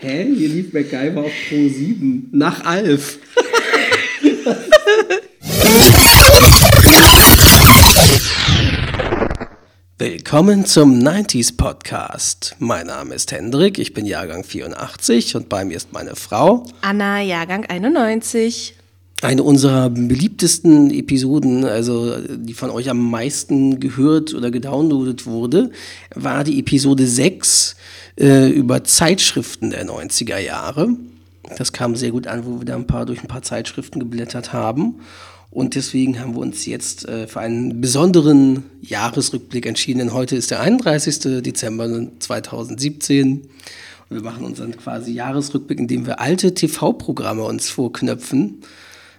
Hä? Hier lief MacGyver auf Pro 7. Nach Alf. Willkommen zum 90s Podcast. Mein Name ist Hendrik, ich bin Jahrgang 84 und bei mir ist meine Frau Anna, Jahrgang 91. Eine unserer beliebtesten Episoden, also die von euch am meisten gehört oder gedownloadet wurde, war die Episode 6 über Zeitschriften der 90er Jahre. Das kam sehr gut an, wo wir da durch ein paar Zeitschriften geblättert haben. Und deswegen haben wir uns jetzt für einen besonderen Jahresrückblick entschieden, denn heute ist der 31. Dezember 2017. Und wir machen unseren quasi Jahresrückblick, indem wir alte TV-Programme uns vorknöpfen,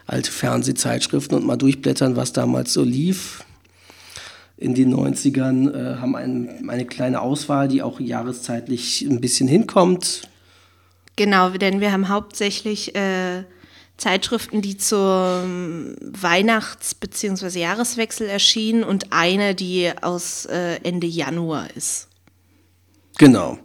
alte Fernsehzeitschriften und mal durchblättern, was damals so lief in den 90ern, haben eine kleine Auswahl, die auch jahreszeitlich ein bisschen hinkommt. Genau, denn wir haben hauptsächlich Zeitschriften, die zum Weihnachts- bzw. Jahreswechsel erschienen und eine, die aus Ende Januar ist. Genau.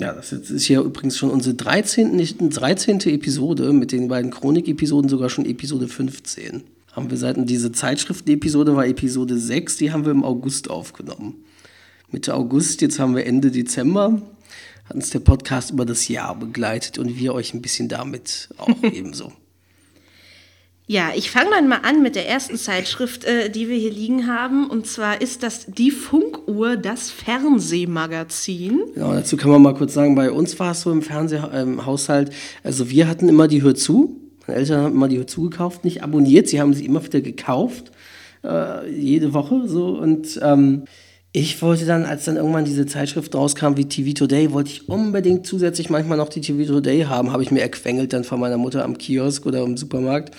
Ja, das ist ja übrigens schon unsere 13. Episode, mit den beiden Chronik-Episoden sogar schon Episode 15. Haben wir seit diese Zeitschriften-Episode war Episode 6, die haben wir im August aufgenommen. Mitte August, jetzt haben wir Ende Dezember, hat uns der Podcast über das Jahr begleitet und wir euch ein bisschen damit auch ebenso. Ja, ich fange dann mal an mit der ersten Zeitschrift, die wir hier liegen haben. Und zwar ist das die Funkuhr, das Fernsehmagazin. Genau, dazu kann man mal kurz sagen, bei uns war es so im Fernsehhaushalt, also wir hatten immer die Hör zu. Meine Eltern haben immer die Hör zu gekauft, nicht abonniert. Sie haben sie immer wieder gekauft, jede Woche so. Und ich wollte dann, als dann irgendwann diese Zeitschrift rauskam wie TV Today, wollte ich unbedingt zusätzlich manchmal noch die TV Today haben. Habe ich mir erquengelt dann von meiner Mutter am Kiosk oder im Supermarkt,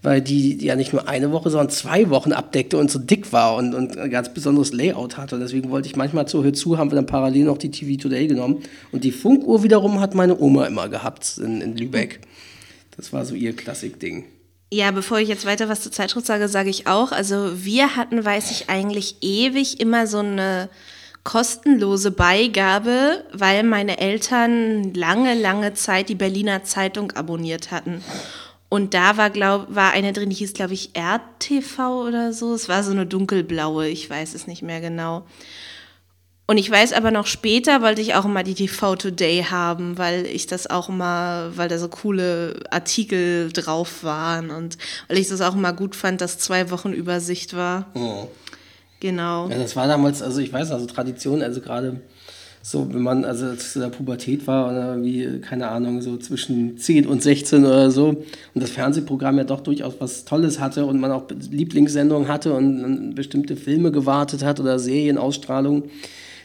weil die ja nicht nur eine Woche, sondern 2 Wochen abdeckte und so dick war und ein ganz besonderes Layout hatte. Und deswegen wollte ich manchmal hierzu, haben wir dann parallel noch die TV Today genommen. Und die Funkuhr wiederum hat meine Oma immer gehabt in Lübeck. Das war so ihr Klassikding. Ja, bevor ich jetzt weiter was zur Zeitschrift sage, sage ich auch, also wir hatten, weiß ich eigentlich ewig, immer so eine kostenlose Beigabe, weil meine Eltern lange Zeit die Berliner Zeitung abonniert hatten. Und da war eine drin, die hieß, glaube ich, RTV oder so. Es war so eine dunkelblaue, ich weiß es nicht mehr genau. Und ich weiß aber noch, später wollte ich auch immer die TV Today haben, weil da so coole Artikel drauf waren und weil ich das auch immer gut fand, dass 2 Wochen Übersicht war. Oh. Genau. Ja, das war damals, also ich weiß, also Tradition, also gerade so, wenn man also zu der Pubertät war oder wie, keine Ahnung, so zwischen 10 und 16 oder so und das Fernsehprogramm ja doch durchaus was Tolles hatte und man auch Lieblingssendungen hatte und bestimmte Filme gewartet hat oder Serienausstrahlungen,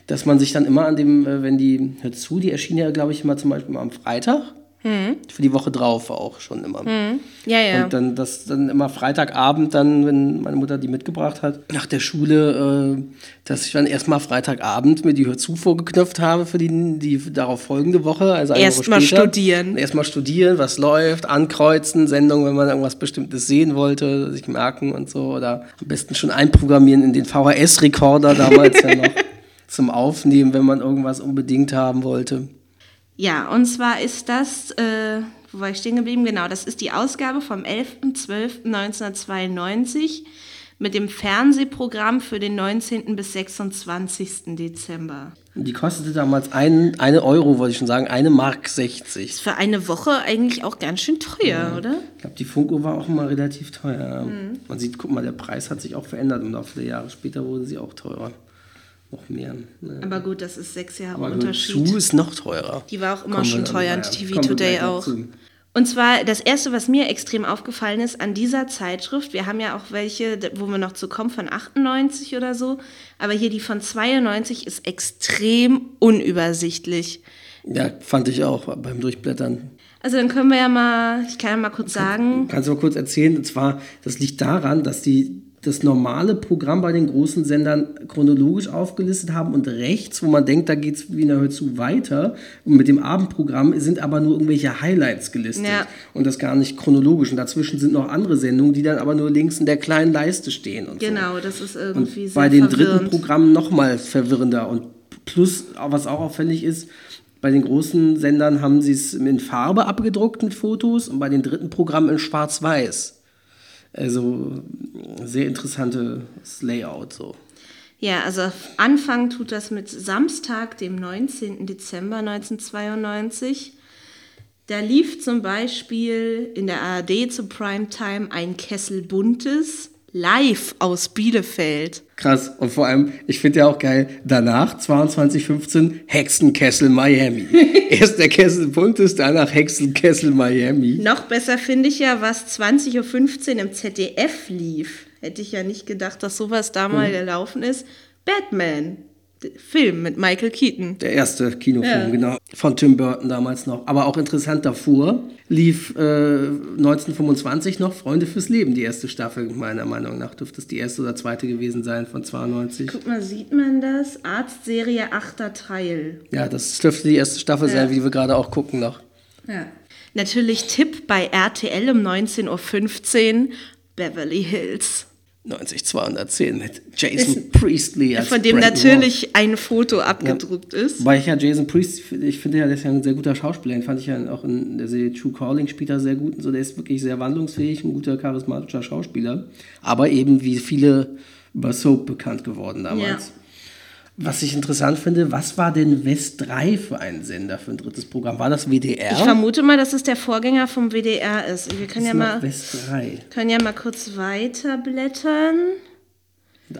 dass man sich dann immer an dem, wenn die, hört zu, die erschien ja, glaube ich, immer zum Beispiel mal am Freitag, für die Woche drauf auch schon immer. Mhm. Ja, ja. Und dann, dann immer Freitagabend dann, wenn meine Mutter die mitgebracht hat, nach der Schule, dass ich dann erstmal Freitagabend mir die Hör zu vorgeknöpft habe für die darauf folgende Woche. Also erstmal studieren. Erstmal studieren, was läuft, ankreuzen, Sendung, wenn man irgendwas Bestimmtes sehen wollte, sich merken und so. Oder am besten schon einprogrammieren in den VHS-Rekorder damals ja noch. Zum Aufnehmen, wenn man irgendwas unbedingt haben wollte. Ja, und zwar ist das, wo war ich stehen geblieben? Genau, das ist die Ausgabe vom 11.12.1992 mit dem Fernsehprogramm für den 19. bis 26. Dezember. Die kostete damals eine Euro, wollte ich schon sagen, 1,60 Mark. Ist für eine Woche eigentlich auch ganz schön teuer, ja, oder? Ich glaube, die Funkuhr war auch immer relativ teuer. Mhm. Man sieht, guck mal, der Preis hat sich auch verändert im Laufe der Jahre. Später wurde sie auch teurer. Noch mehr. Ne. Aber gut, das ist 6 Jahre aber Unterschied. Aber ist noch teurer. Die war auch immer schon teuer und TV Today auch. Und zwar das Erste, was mir extrem aufgefallen ist an dieser Zeitschrift, wir haben ja auch welche, wo wir noch zu kommen, von 98 oder so, aber hier die von 92 ist extrem unübersichtlich. Ja, fand ich auch beim Durchblättern. Also dann können wir ja mal, ich kann ja mal kurz sagen. Kannst du mal kurz erzählen, und zwar, das liegt daran, dass das normale Programm bei den großen Sendern chronologisch aufgelistet haben und rechts, wo man denkt, da geht es wie in der Hör zu weiter. Und mit dem Abendprogramm sind aber nur irgendwelche Highlights gelistet und das gar nicht chronologisch. Und dazwischen sind noch andere Sendungen, die dann aber nur links in der kleinen Leiste stehen. Und genau, so. Das ist irgendwie und sehr verwirrend. Bei den dritten Programmen nochmal verwirrender. Und plus, was auch auffällig ist, Bei den großen Sendern haben sie es in Farbe abgedruckt mit Fotos und bei den dritten Programmen in Schwarz-Weiß. Also sehr interessantes Layout so. Ja, also Anfang tut das mit Samstag, dem 19. Dezember 1992. Da lief zum Beispiel in der ARD zum Primetime ein Kessel Buntes live aus Bielefeld. Krass. Und vor allem, ich finde ja auch geil, danach 22:15 Hexenkessel Miami. Erst der Kessel Buntes, danach Hexenkessel Miami. Noch besser finde ich ja, was 20:15 im ZDF lief. Hätte ich ja nicht gedacht, dass sowas da mal gelaufen ist. Batman, Film mit Michael Keaton. Der erste Kinofilm, genau. Von Tim Burton damals noch. Aber auch interessant, davor lief 1925 noch Freunde fürs Leben, die erste Staffel, meiner Meinung nach. Dürfte es die erste oder zweite gewesen sein von 92. Guck mal, sieht man das? Arztserie 8. Teil. Ja, das dürfte die erste Staffel sein, wie wir gerade auch gucken noch. Ja. Natürlich Tipp bei RTL um 19:15 Uhr. Beverly Hills. 90210 mit Jason Priestley. Als von dem Brandon natürlich Wolf. Ein Foto abgedruckt ist. Weil ich ja Jason Priestley, ich finde ja, der ist ja ein sehr guter Schauspieler. Den fand ich ja auch in der Serie True Calling spielt er sehr gut. Und so, der ist wirklich sehr wandlungsfähig, ein guter, charismatischer Schauspieler. Aber eben wie viele über Soap bekannt geworden damals. Ja. Was ich interessant finde, was war denn West 3 für einen Sender, für ein drittes Programm? War das WDR? Ich vermute mal, dass es der Vorgänger vom WDR ist. Wir können, können ja mal kurz weiterblättern.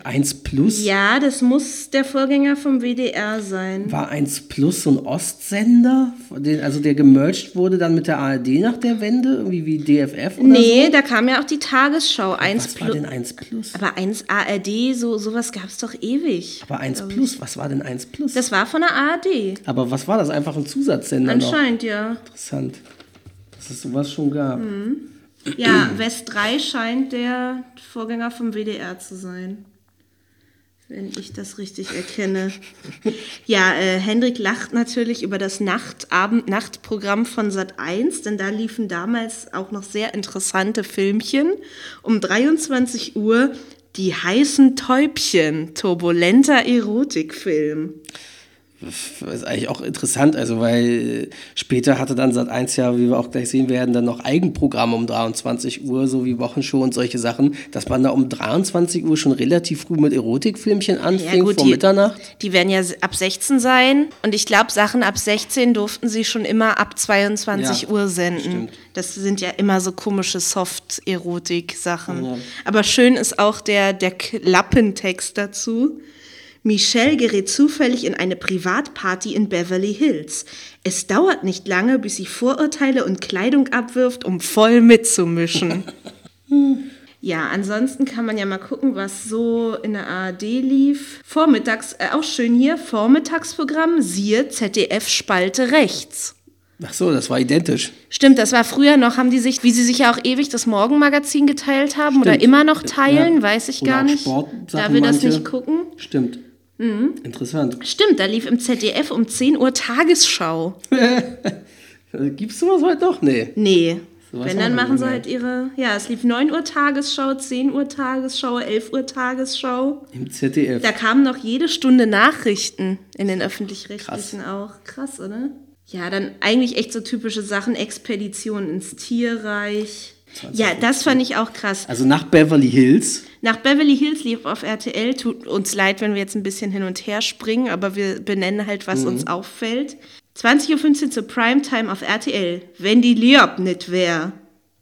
1+? Ja, das muss der Vorgänger vom WDR sein. War 1+ so ein Ostsender? Also der gemerged wurde dann mit der ARD nach der Wende? Irgendwie wie DFF oder so? Nee, da kam ja auch die Tagesschau. 1 was war denn 1+? Aber 1 ARD, sowas gab es doch ewig. Aber 1+, was war denn 1+? Das war von der ARD. Aber was war das? Einfach ein Zusatzsender anscheinend, noch? Ja. Interessant, dass es sowas schon gab. Mhm. Ja, West 3 scheint der Vorgänger vom WDR zu sein. Wenn ich das richtig erkenne. Ja, Hendrik lacht natürlich über das Nacht-Abend-Nacht-Programm von Sat.1, denn da liefen damals auch noch sehr interessante Filmchen. Um 23 Uhr die heißen Täubchen, turbulenter Erotikfilm. Das ist eigentlich auch interessant, also weil später hatte dann Sat.1 ja, wie wir auch gleich sehen werden, dann noch Eigenprogramme um 23 Uhr, so wie Wochenshow und solche Sachen, dass man da um 23 Uhr schon relativ früh mit Erotikfilmchen anfing, ja, gut, vor Mitternacht. Die werden ja ab 16 sein und ich glaube, Sachen ab 16 durften sie schon immer ab 22 Uhr senden. Stimmt. Das sind ja immer so komische Soft-Erotik-Sachen. Ja. Aber schön ist auch der Klappentext dazu. Michelle gerät zufällig in eine Privatparty in Beverly Hills. Es dauert nicht lange, bis sie Vorurteile und Kleidung abwirft, um voll mitzumischen. Ja, ansonsten kann man ja mal gucken, was so in der ARD lief. Auch schön hier, Vormittagsprogramm, siehe ZDF-Spalte rechts. Ach so, das war identisch. Stimmt, das war früher noch, wie sie sich ja auch ewig das Morgenmagazin geteilt haben. Stimmt. Oder immer noch teilen, weiß ich gar nicht. Da wir das nicht gucken. Stimmt. Mhm. Interessant. Stimmt, da lief im ZDF um 10 Uhr Tagesschau. Gibt's sowas heute noch? Nee. Wenn, dann machen sie halt ihre... Ja, es lief 9 Uhr Tagesschau, 10 Uhr Tagesschau, 11 Uhr Tagesschau. Im ZDF. Da kamen noch jede Stunde Nachrichten in den Öffentlich-Rechtlichen auch. Krass, oder? Ja, dann eigentlich echt so typische Sachen, Expedition ins Tierreich. Ja, das fand ich auch krass. Also nach Beverly Hills? Nach Beverly Hills lief auf RTL. Tut uns leid, wenn wir jetzt ein bisschen hin und her springen, aber wir benennen halt, was uns auffällt. 20:15 Uhr zur Primetime auf RTL. Wenn die Liob nicht wär.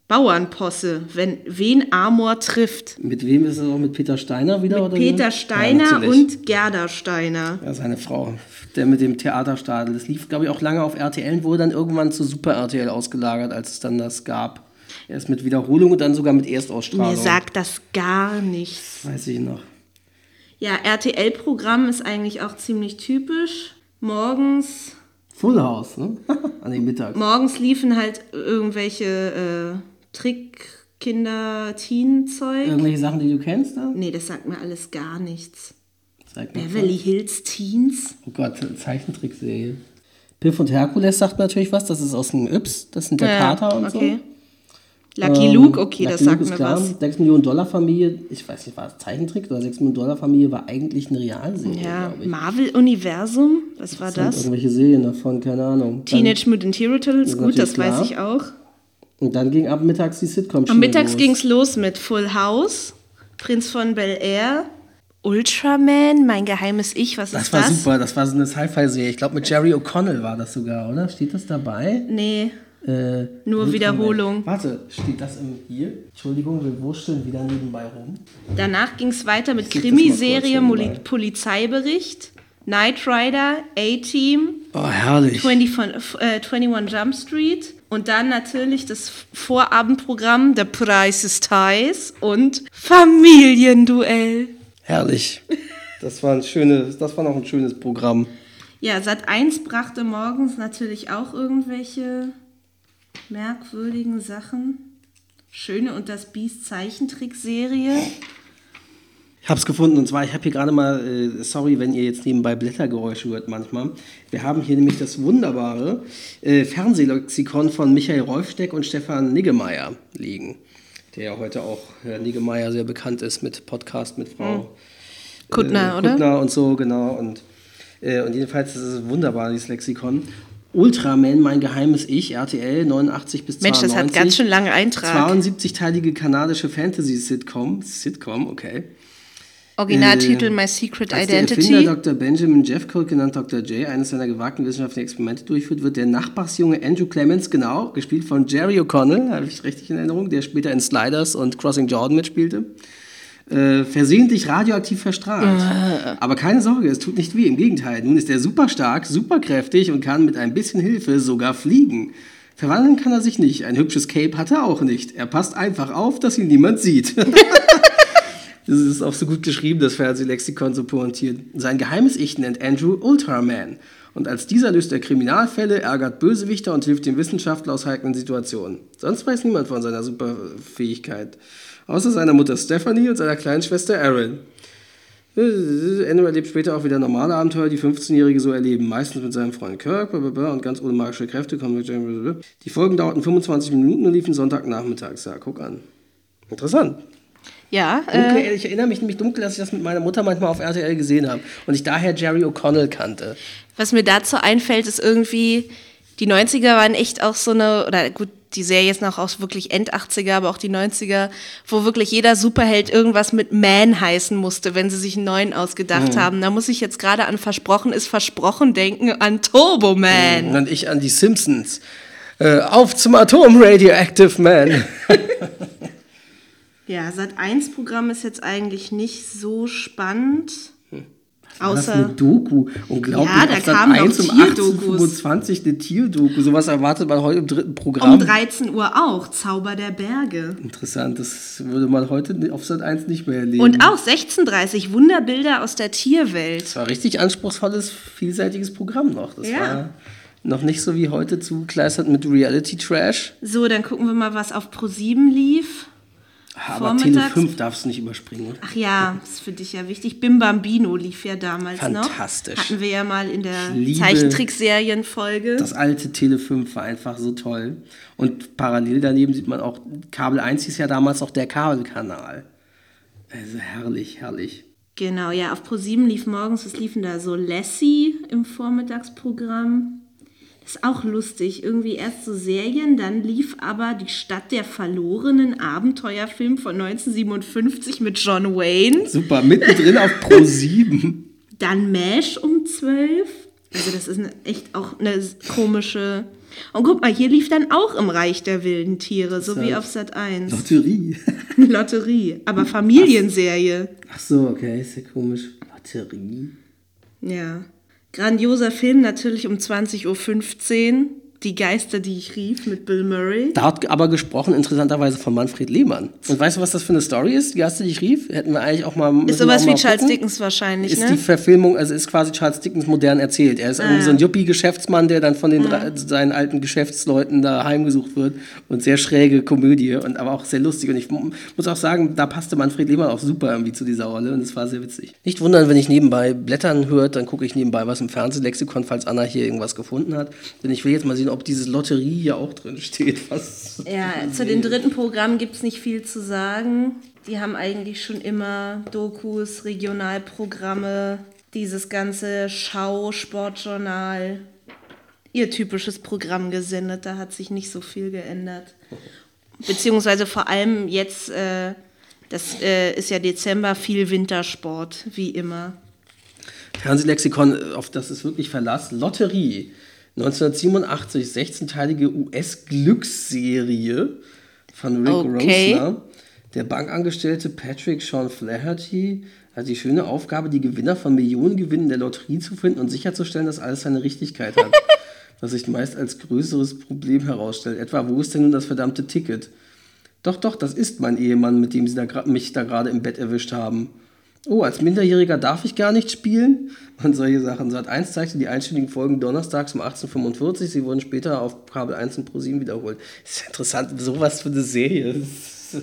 Bauernposse, wenn wen Amor trifft. Mit wem ist das auch? Mit Peter Steiner wieder? Mit oder Peter Steiner und Gerda Steiner. Ja, seine Frau, der mit dem Theaterstadel. Das lief, glaube ich, auch lange auf RTL und wurde dann irgendwann zu Super-RTL ausgelagert, als es dann das gab. Erst mit Wiederholung und dann sogar mit Erstausstrahlung. Mir sagt das gar nichts. Das weiß ich noch. Ja, RTL-Programm ist eigentlich auch ziemlich typisch. Morgens... Full House, ne? An den Mittag. Morgens liefen halt irgendwelche... Trick-Kinder-Teen-Zeug. Irgendwelche Sachen, die du kennst? Da? Nee, das sagt mir alles gar nichts. Beverly Hills Teens? Oh Gott, Zeichentrickserie. Piff und Herkules sagt mir natürlich was, das ist aus dem Yps, das sind der Kater und okay. Lucky Luke, okay, Lucky das sagt Luke mir klar. Was. 6 Millionen Dollar Familie, ich weiß nicht, war es Zeichentrick oder 6 Millionen Dollar Familie war eigentlich eine Realserie, ja, glaube ich. Marvel-Universum, was war das? Irgendwelche Serien davon, keine Ahnung. Teenage Mutant Hero Turtles, gut, das klar. Weiß ich auch. Und dann ging ab mittags die Sitcom-Schiene. Am mittags ging es los mit Full House, Prinz von Bel-Air, Ultraman, Mein geheimes Ich, was ist das? Das war super, das war so eine Sci-Fi-Serie. Ich glaube, mit Jerry O'Connell war das sogar, oder? Steht das dabei? Nee. Nur Ultraman. Wiederholung. Warte, steht das im hier? Entschuldigung, wir wurschteln wieder nebenbei rum. Danach ging es weiter mit Krimiserie, Polizeibericht, Knight Rider, A-Team, oh, herrlich. 21 Jump Street und dann natürlich das Vorabendprogramm The Price is Ties und Familienduell. Herrlich. Das war noch ein schönes Programm. Ja, Sat.1 brachte morgens natürlich auch irgendwelche merkwürdigen Sachen. Schöne und das Biest Zeichentrickserie. Ich hab's gefunden und zwar, ich habe hier gerade mal, sorry, wenn ihr jetzt nebenbei Blättergeräusche hört manchmal. Wir haben hier nämlich das wunderbare Fernsehlexikon von Michael Rolfsteck und Stefan Niggemeier liegen. Der ja heute auch, Herr Niggemeier, sehr bekannt ist mit Podcast mit Frau Kuttner, oder? Kuttner und so, genau. Und jedenfalls ist es wunderbar, dieses Lexikon. Ultraman, Mein geheimes Ich, RTL, 89 bis 92. Mensch, das hat ganz schön lange Eintrag. 72-teilige kanadische Fantasy-Sitcom. Sitcom, okay. Originaltitel My Secret als Identity. Als der Erfinder Dr. Benjamin Jeffcoat, genannt Dr. J, eines seiner gewagten wissenschaftlichen Experimente durchführt, wird der Nachbarsjunge Andrew Clements, genau, gespielt von Jerry O'Connell, habe ich richtig in Erinnerung, der später in Sliders und Crossing Jordan mitspielte, versehentlich radioaktiv verstrahlt. Aber keine Sorge, es tut nicht weh, im Gegenteil. Nun ist er super stark, super kräftig und kann mit ein bisschen Hilfe sogar fliegen. Verwandeln kann er sich nicht, ein hübsches Cape hat er auch nicht. Er passt einfach auf, dass ihn niemand sieht. Das ist auch so gut geschrieben, das Fernsehlexikon so pointiert. Sein geheimes Ich nennt Andrew Ultraman. Und als dieser löst er Kriminalfälle, ärgert Bösewichter und hilft dem Wissenschaftler aus heiklen Situationen. Sonst weiß niemand von seiner Superfähigkeit. Außer seiner Mutter Stephanie und seiner kleinen Schwester Erin. Andrew erlebt später auch wieder normale Abenteuer, die 15-Jährige so erleben. Meistens mit seinem Freund Kirk, blablabla, und ganz ohne magische Kräfte. Die Folgen dauerten 25 Minuten und liefen Sonntagnachmittags. Ja, guck an. Interessant. Ja, ich erinnere mich nämlich dunkel, dass ich das mit meiner Mutter manchmal auf RTL gesehen habe und ich daher Jerry O'Connell kannte. Was mir dazu einfällt, ist irgendwie, die 90er waren echt auch so eine, oder gut, die Serie ist noch auch wirklich End-80er, aber auch die 90er, wo wirklich jeder Superheld irgendwas mit Man heißen musste, wenn sie sich einen neuen ausgedacht haben. Da muss ich jetzt gerade an Versprochen ist Versprochen denken, an Turbo Man. Und ich an die Simpsons. Auf zum Atom, Radioactive Man. Ja, Sat.1-Programm ist jetzt eigentlich nicht so spannend. Außer das eine Doku. Unglaublich. Ja, da kam noch Tierdokus. 25 eine Tierdoku. Sowas erwartet man heute im dritten Programm. Um 13 Uhr auch. Zauber der Berge. Interessant. Das würde man heute auf Sat.1 nicht mehr erleben. Und auch 16:30 Wunderbilder aus der Tierwelt. Das war richtig anspruchsvolles, vielseitiges Programm noch. Das war noch nicht so wie heute zugekleistert mit Reality-Trash. So, dann gucken wir mal, was auf Pro7 lief. Aber Tele5 darfst du nicht überspringen, oder? Ach ja, das ist für dich ja wichtig. Bim Bambino lief ja damals noch. Fantastisch. Hatten wir ja mal in der Zeichentrickserienfolge. Das alte Tele5 war einfach so toll. Und parallel daneben sieht man auch, Kabel 1 hieß ja damals auch der Kabelkanal. Also herrlich, herrlich. Genau, ja, auf Pro7 lief morgens, was liefen da so? Lassie im Vormittagsprogramm. Ist auch lustig, irgendwie erst so Serien, dann lief aber Die Stadt der Verlorenen, Abenteuerfilm von 1957 mit John Wayne. Super, mittendrin auf Pro7. Dann MASH um 12. Also das ist echt auch eine komische... Und guck mal, hier lief dann auch Im Reich der wilden Tiere, so wie auf Sat.1. Lotterie, aber Familienserie. Ach so, okay, ist ja komisch. Lotterie? Ja. Grandioser Film natürlich um 20:15 Uhr, Die Geister, die ich rief, mit Bill Murray. Da hat aber gesprochen, interessanterweise, von Manfred Lehmann. Und weißt du, was das für eine Story ist, Die Geister, die ich rief? Hätten wir eigentlich auch mal... Ist sowas wie Charles Dickens wahrscheinlich, ne? Ist die Verfilmung, also ist quasi Charles Dickens modern erzählt. Er ist irgendwie so ein Yuppie-Geschäftsmann, der dann von den seinen alten Geschäftsleuten da heimgesucht wird. Und sehr schräge Komödie, und aber auch sehr lustig. Und ich muss auch sagen, da passte Manfred Lehmann auch super irgendwie zu dieser Rolle. Und es war sehr witzig. Nicht wundern, wenn ich nebenbei Blättern hört, dann gucke ich nebenbei was im Fernsehlexikon, falls Anna hier irgendwas gefunden hat. Denn ich will jetzt mal sehen, ob dieses Lotterie hier auch drin steht. Was ja, zu dem dritten Programm gibt es nicht viel zu sagen. Die haben eigentlich schon immer Dokus, Regionalprogramme, dieses ganze Schau, Sportjournal, ihr typisches Programm gesendet. Da hat sich nicht so viel geändert. Beziehungsweise vor allem jetzt, das ist ja Dezember, viel Wintersport, wie immer. Fernsehlexikon, auf das ist wirklich Verlass. Lotterie, 1987, 16-teilige US-Glücksserie von Rick Rosner. Der Bankangestellte Patrick Sean Flaherty hat die schöne Aufgabe, die Gewinner von Millionengewinnen der Lotterie zu finden und sicherzustellen, dass alles seine Richtigkeit hat. Was sich meist als größeres Problem herausstellt. Etwa, wo ist denn nun das verdammte Ticket? Doch, doch, das ist mein Ehemann, mit dem sie mich da gerade im Bett erwischt haben. Oh, als Minderjähriger darf ich gar nicht spielen? Und solche Sachen. Sat.1 zeigte die einstündigen Folgen donnerstags um 18.45 Uhr. Sie wurden später auf Kabel 1 und ProSieben wiederholt. Das ist interessant, sowas für eine Serie. Das ist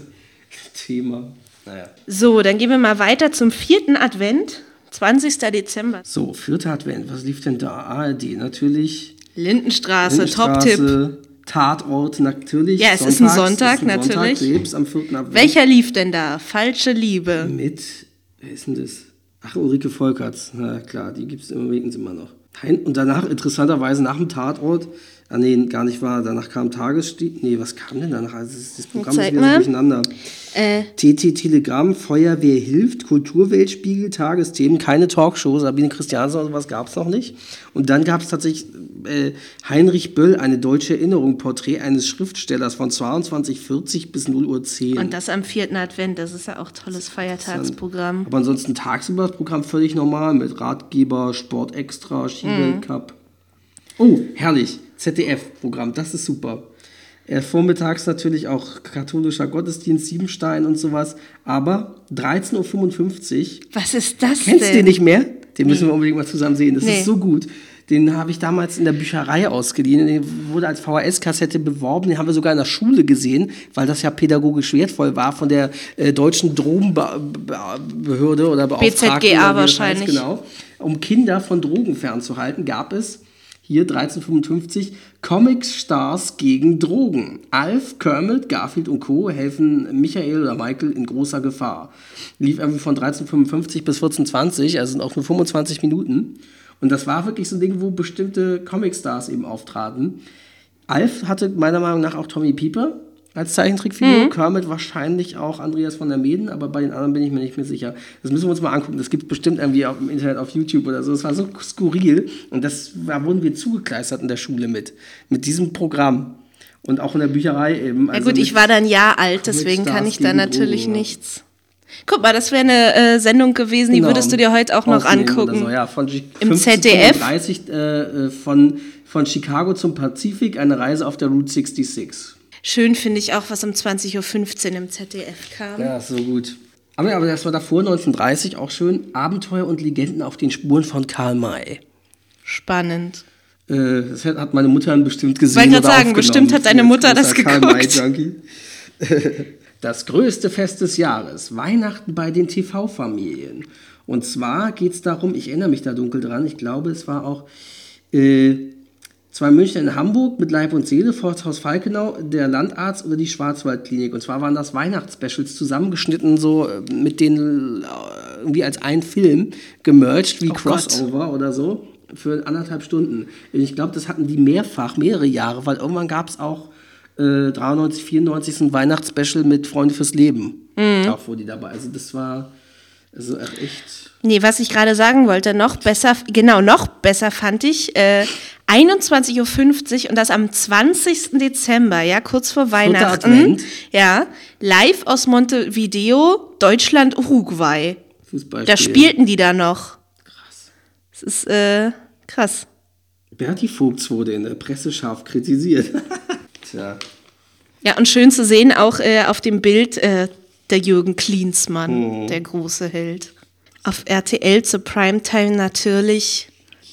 Thema. Naja. So, dann gehen wir mal weiter zum 4. Advent, 20. Dezember. So, 4. Advent, was lief denn da? ARD natürlich. Lindenstraße, Top-Tipp. Tatort, natürlich. Ja, es ist ein Sonntag, natürlich. Krebs am 4. Advent. Welcher lief denn da? Falsche Liebe. Mit, wer ist denn das? Ach, Ulrike Volkerts. Na klar, die gibt es immer noch. Und danach, interessanterweise, nach dem Tatort, gar nicht wahr, danach kam Tagesstieg. Nee, was kam denn danach? Also das Programm ist wieder so durcheinander. TT Telegramm, Feuerwehr hilft, Kulturweltspiegel, Tagesthemen, keine Talkshow, Sabine Christiansen, sowas gab es noch nicht. Und dann gab es tatsächlich Heinrich Böll, eine deutsche Erinnerung, Porträt eines Schriftstellers von 22.40 bis 0.10 Uhr. Und das am 4. Advent, das ist ja auch tolles Feiertagsprogramm. Aber ansonsten tagsüber das Programm völlig normal mit Ratgeber, Sport Extra, Ski-Weltcup. Oh, herrlich. ZDF-Programm, das ist super. Vormittags natürlich auch katholischer Gottesdienst, Siebenstein und sowas, aber 13.55 Uhr. Was ist das denn? Kennst du den nicht mehr? Den müssen wir unbedingt mal zusammen sehen, das ist so gut. Den habe ich damals in der Bücherei ausgeliehen, den wurde als VHS-Kassette beworben, den haben wir sogar in der Schule gesehen, weil das ja pädagogisch wertvoll war von der deutschen Drogenbehörde oder Beauftragten. BZGA wahrscheinlich. Genau. Um Kinder von Drogen fernzuhalten, gab es hier 1355, Comic-Stars gegen Drogen. Alf, Kermit, Garfield und Co. helfen Michael oder Michael in großer Gefahr. Lief irgendwie von 1355 bis 1420, also sind auch nur 25 Minuten. Und das war wirklich so ein Ding, wo bestimmte Comic-Stars eben auftraten. Alf hatte meiner Meinung nach auch Tommy Pieper als Zeichentrickfigur, Kermit wahrscheinlich auch Andreas von der Meden, aber bei den anderen bin ich mir nicht mehr sicher. Das müssen wir uns mal angucken, das gibt es bestimmt irgendwie im Internet auf YouTube oder so, das war so skurril und da wurden wir zugekleistert in der Schule mit diesem Programm und auch in der Bücherei eben. Ja also gut, ich war da ein Jahr alt, deswegen kann ich da natürlich nichts. Guck mal, das wäre eine Sendung gewesen, die würdest du dir heute auch noch angucken. So, ja, von im ZDF. 30, von Chicago zum Pazifik, eine Reise auf der Route 66. Schön finde ich auch, was um 20.15 Uhr im ZDF kam. Ja, so gut. Aber das war davor, 1930, auch schön. Abenteuer und Legenden auf den Spuren von Karl May. Spannend. Das hat meine Mutter bestimmt gesehen. Ich wollte gerade sagen, bestimmt hat deine Mutter das geguckt. Karl May-Junkie. Das größte Fest des Jahres, Weihnachten bei den TV-Familien. Und zwar geht es darum, ich erinnere mich da dunkel dran, ich glaube, es war auch... 2 Münchner in Hamburg mit Leib und Seele, Forsthaus Falkenau, der Landarzt oder die Schwarzwaldklinik. Und zwar waren das Weihnachtsspecials zusammengeschnitten, so mit denen irgendwie als ein Film gemerged, wie Crossover oder so, für 1,5 Stunden. Ich glaube, das hatten die mehrere Jahre, weil irgendwann gab es auch 93, 94 so ein Weihnachtsspecial mit Freunde fürs Leben. Auch wo die dabei. Also das war... Also echt. Nee, was ich gerade sagen wollte, noch besser fand ich 21.50 Uhr und das am 20. Dezember, ja, kurz vor Weihnachten. Ja, live aus Montevideo, Deutschland, Uruguay. Fußball. Da spielten die da noch. Krass. Das ist krass. Berti Vogts wurde in der Presse scharf kritisiert. Tja. Ja, und schön zu sehen auch auf dem Bild der Jürgen Klinsmann, der große Held. Auf RTL zur Primetime natürlich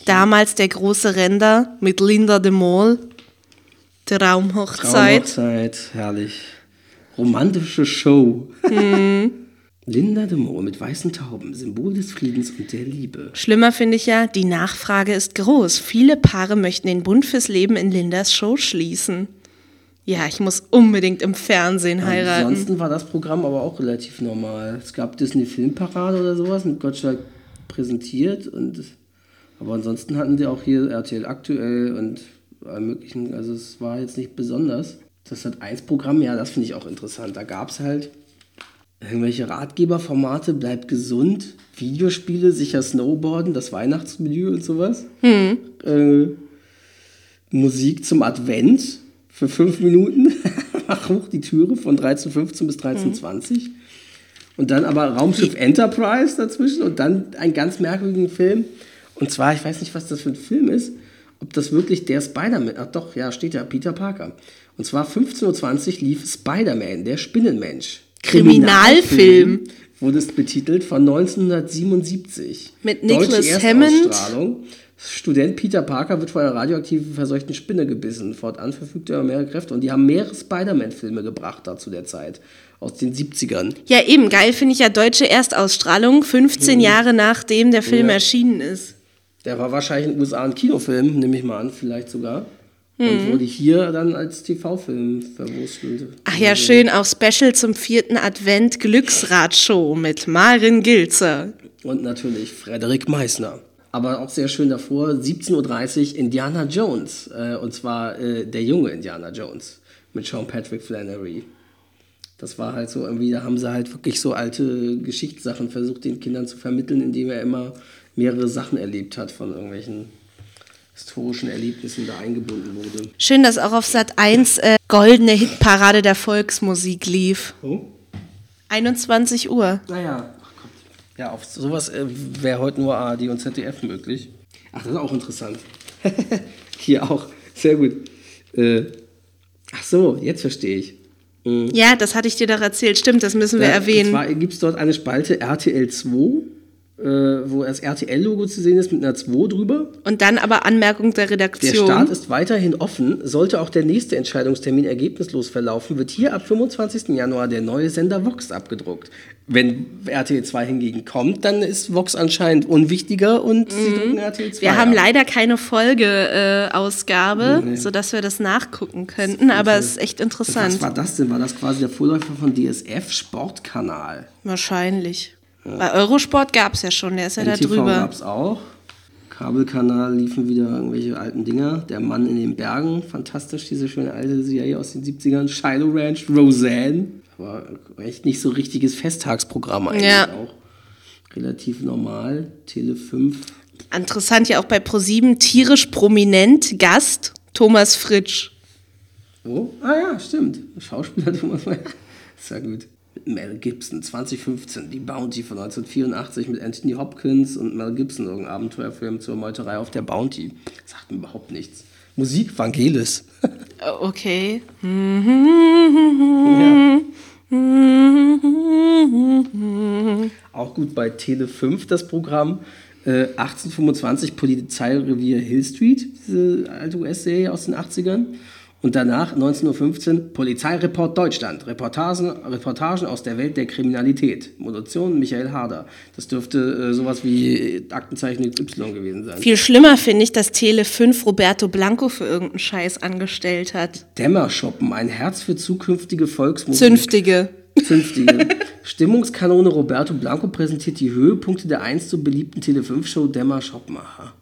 damals der große Render mit Linda de Mol, Traumhochzeit. Herrlich. Romantische Show. Linda de Mol mit weißen Tauben, Symbol des Friedens und der Liebe. Schlimmer finde ich ja, die Nachfrage ist groß. Viele Paare möchten den Bund fürs Leben in Lindas Show schließen. Ja, ich muss unbedingt im Fernsehen heiraten. Ansonsten war das Programm aber auch relativ normal. Es gab Disney-Filmparade oder sowas mit Gottschalk präsentiert. Aber ansonsten hatten sie auch hier RTL aktuell und allem möglichen. Also es war jetzt nicht besonders. Das Sat.1-Programm, ja, das finde ich auch interessant. Da gab es halt irgendwelche Ratgeberformate, bleibt gesund, Videospiele, sicher Snowboarden, das Weihnachtsmenü und sowas. Hm. Musik zum Advent für 5 Minuten. Mach hoch die Türe von 13.15 bis 13.20. Hm. Und dann aber Raumschiff Enterprise dazwischen und dann einen ganz merkwürdigen Film. Und zwar, ich weiß nicht, was das für ein Film ist, ob das wirklich der Spider-Man, ach doch, ja, steht da, Peter Parker. Und zwar 15.20 Uhr lief Spider-Man, der Spinnenmensch. Kriminalfilm. Wurde es betitelt von 1977. Mit Nicholas Hammond. Student Peter Parker wird von einer radioaktiven, verseuchten Spinne gebissen. Fortan verfügt er über mehrere Kräfte. Und die haben mehrere Spider-Man-Filme gebracht da zu der Zeit. Aus den 70ern. Ja, eben. Geil finde ich ja deutsche Erstausstrahlung. 15 Jahre nachdem der Film erschienen ist. Der war wahrscheinlich in den USA ein Kinofilm, nehme ich mal an. Vielleicht sogar. Und wurde hier dann als TV-Film verwurstelt. Ach ja, schön, auch Special zum 4. Advent Glücksradshow mit Maren Gilzer. Und natürlich Frederik Meissner. Aber auch sehr schön davor, 17.30 Uhr Indiana Jones. Und zwar der junge Indiana Jones mit Sean Patrick Flannery. Das war halt so irgendwie, da haben sie halt wirklich so alte Geschichtssachen versucht, den Kindern zu vermitteln, indem er immer mehrere Sachen erlebt hat von irgendwelchen historischen Erlebnissen da eingebunden wurde. Schön, dass auch auf Sat.1 goldene Hitparade der Volksmusik lief. Oh? 21 Uhr. Naja, ach Gott. Ja, auf sowas wäre heute nur ARD und ZDF möglich. Ach, das ist auch interessant. Hier auch, sehr gut. Ach so, jetzt verstehe ich. Ja, das hatte ich dir doch erzählt, stimmt, das müssen wir erwähnen. Und zwar gibt es dort eine Spalte RTL 2. Wo das RTL-Logo zu sehen ist mit einer 2 drüber. Und dann aber Anmerkung der Redaktion. Der Start ist weiterhin offen. Sollte auch der nächste Entscheidungstermin ergebnislos verlaufen, wird hier ab 25. Januar der neue Sender Vox abgedruckt. Wenn RTL 2 hingegen kommt, dann ist Vox anscheinend unwichtiger und sie drucken RTL 2 Wir haben leider keine Folgeausgabe, sodass wir das nachgucken könnten, aber es ist echt interessant. Was war das denn? War das quasi der Vorläufer von DSF Sportkanal? Wahrscheinlich. Bei Eurosport gab es ja schon, der ist ja da drüber. NTV gab es auch. Kabelkanal liefen wieder irgendwelche alten Dinger. Der Mann in den Bergen, fantastisch, diese schöne alte Serie aus den 70ern. Shiloh Ranch, Roseanne. War echt nicht so richtiges Festtagsprogramm eigentlich auch. Relativ normal, Tele 5. Interessant ja auch bei ProSieben, tierisch prominent, Gast Thomas Fritsch. Oh, ah ja, stimmt. Schauspieler Thomas Fritsch. Ist ja gut. Mel Gibson, 2015, die Bounty von 1984 mit Anthony Hopkins und Mel Gibson, irgendein Abenteuerfilm zur Meuterei auf der Bounty. Das sagt mir überhaupt nichts. Musik, Vangelis. Okay. Ja. Auch gut bei Tele 5 das Programm. 1825 Polizeirevier Hill Street, diese alte US-Serie aus den 80ern. Und danach, 19.15 Uhr, Polizeireport Deutschland. Reportagen aus der Welt der Kriminalität. Moderation Michael Harder. Das dürfte sowas wie Aktenzeichen XY gewesen sein. Viel schlimmer finde ich, dass Tele 5 Roberto Blanco für irgendeinen Scheiß angestellt hat. Dämmerschoppen, ein Herz für zukünftige Volksmusik. Zünftige. Stimmungskanone Roberto Blanco präsentiert die Höhepunkte der einst so beliebten Tele 5-Show Dämmerschoppen. Aha.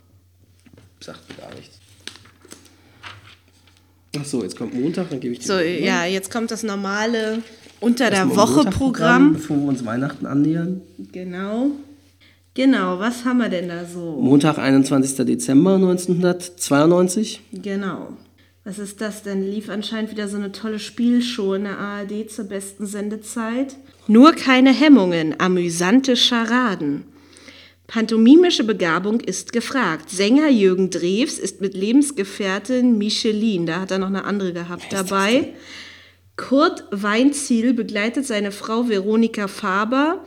Sagt mir gar nichts. Ach so, jetzt kommt Montag, dann gebe ich dir. So, ja, jetzt kommt das normale Unter-der-Woche-Programm. Bevor wir uns Weihnachten annähern. Genau, was haben wir denn da so? Montag, 21. Dezember 1992. Genau. Was ist das denn? Lief anscheinend wieder so eine tolle Spielshow in der ARD zur besten Sendezeit. Nur keine Hemmungen, amüsante Scharaden. Pantomimische Begabung ist gefragt. Sänger Jürgen Drews ist mit Lebensgefährtin Michelin, da hat er noch eine andere gehabt, dabei. Kurt Weinziel begleitet seine Frau Veronika Faber.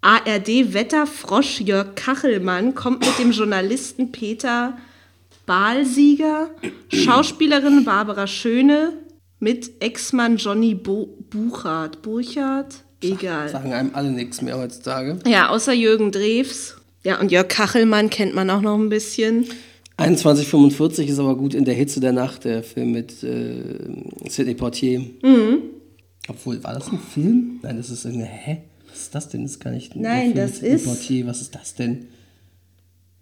ARD-Wetterfrosch Jörg Kachelmann kommt mit dem Journalisten Peter Balsieger, Schauspielerin Barbara Schöne mit Ex-Mann Johnny Burchardt. Egal. Sagen einem alle nichts mehr heutzutage. Ja, außer Jürgen Drews. Ja, und Jörg Kachelmann kennt man auch noch ein bisschen. 21:45 ist aber gut in der Hitze der Nacht, der Film mit Sidney Poitier. Mhm. Obwohl, war das ein Film? Nein, das ist irgendeine, was ist das denn? Das kann ich nicht. Nein, das ist Poitier, was ist das denn?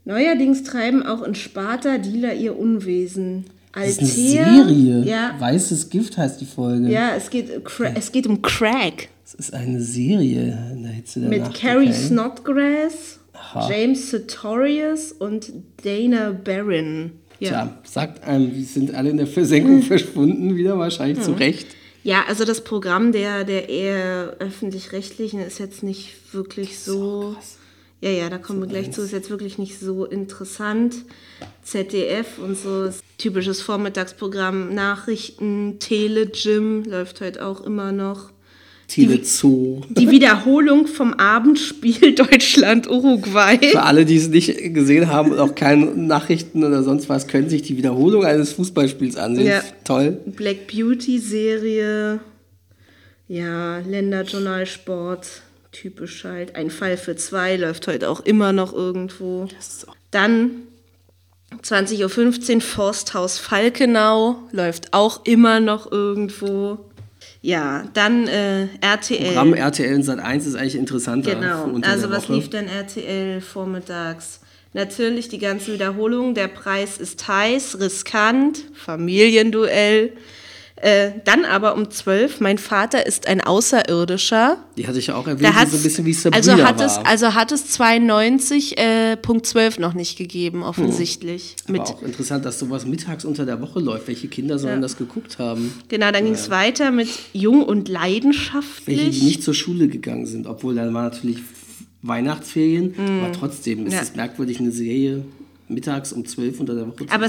Neuerdings treiben auch in Sparta Dealer ihr Unwesen. Das ist eine Serie. Ja. Weißes Gift heißt die Folge. Ja, es geht um Crack. Es ist eine Serie in der Hitze der Nacht. Mit Carrie Snodgrass, James Sartorius und Dana Barron. Ja. Tja, sagt einem, die sind alle in der Versenkung verschwunden, wieder wahrscheinlich zu Recht. Ja, also das Programm der eher öffentlich-rechtlichen ist jetzt nicht wirklich so... Krass. Ja, da kommen wir gleich zu. Ist jetzt wirklich nicht so interessant. ZDF und so, typisches Vormittagsprogramm, Nachrichten, Telegym läuft heute auch immer noch. Telezoo. Die Wiederholung vom Abendspiel Deutschland-Uruguay. Für alle, die es nicht gesehen haben und auch keine Nachrichten oder sonst was, können sich die Wiederholung eines Fußballspiels ansehen. Ja. Toll. Black Beauty-Serie, ja, Länderjournal Sport. Typisch halt. Ein Fall für zwei läuft heute auch immer noch irgendwo. Dann 20:15 Uhr Forsthaus Falkenau läuft auch immer noch irgendwo. Ja, dann RTL. Programm RTL und Sat.1 ist eigentlich interessanter. Genau, also was lief denn RTL vormittags? Natürlich die ganzen Wiederholungen. Der Preis ist heiß, riskant, Familienduell. Dann aber um 12, mein Vater ist ein Außerirdischer. Die hatte ich ja auch erwähnt, so ein bisschen wie Sabrina hat es 92.12 noch nicht gegeben, offensichtlich. Aber auch interessant, dass sowas mittags unter der Woche läuft. Welche Kinder sollen das geguckt haben? Genau, dann ging es weiter mit Jung und Leidenschaftlich. Welche, die nicht zur Schule gegangen sind, obwohl dann war natürlich Weihnachtsferien, aber trotzdem ist es merkwürdig, eine Serie... mittags um 12 unter der Woche. Aber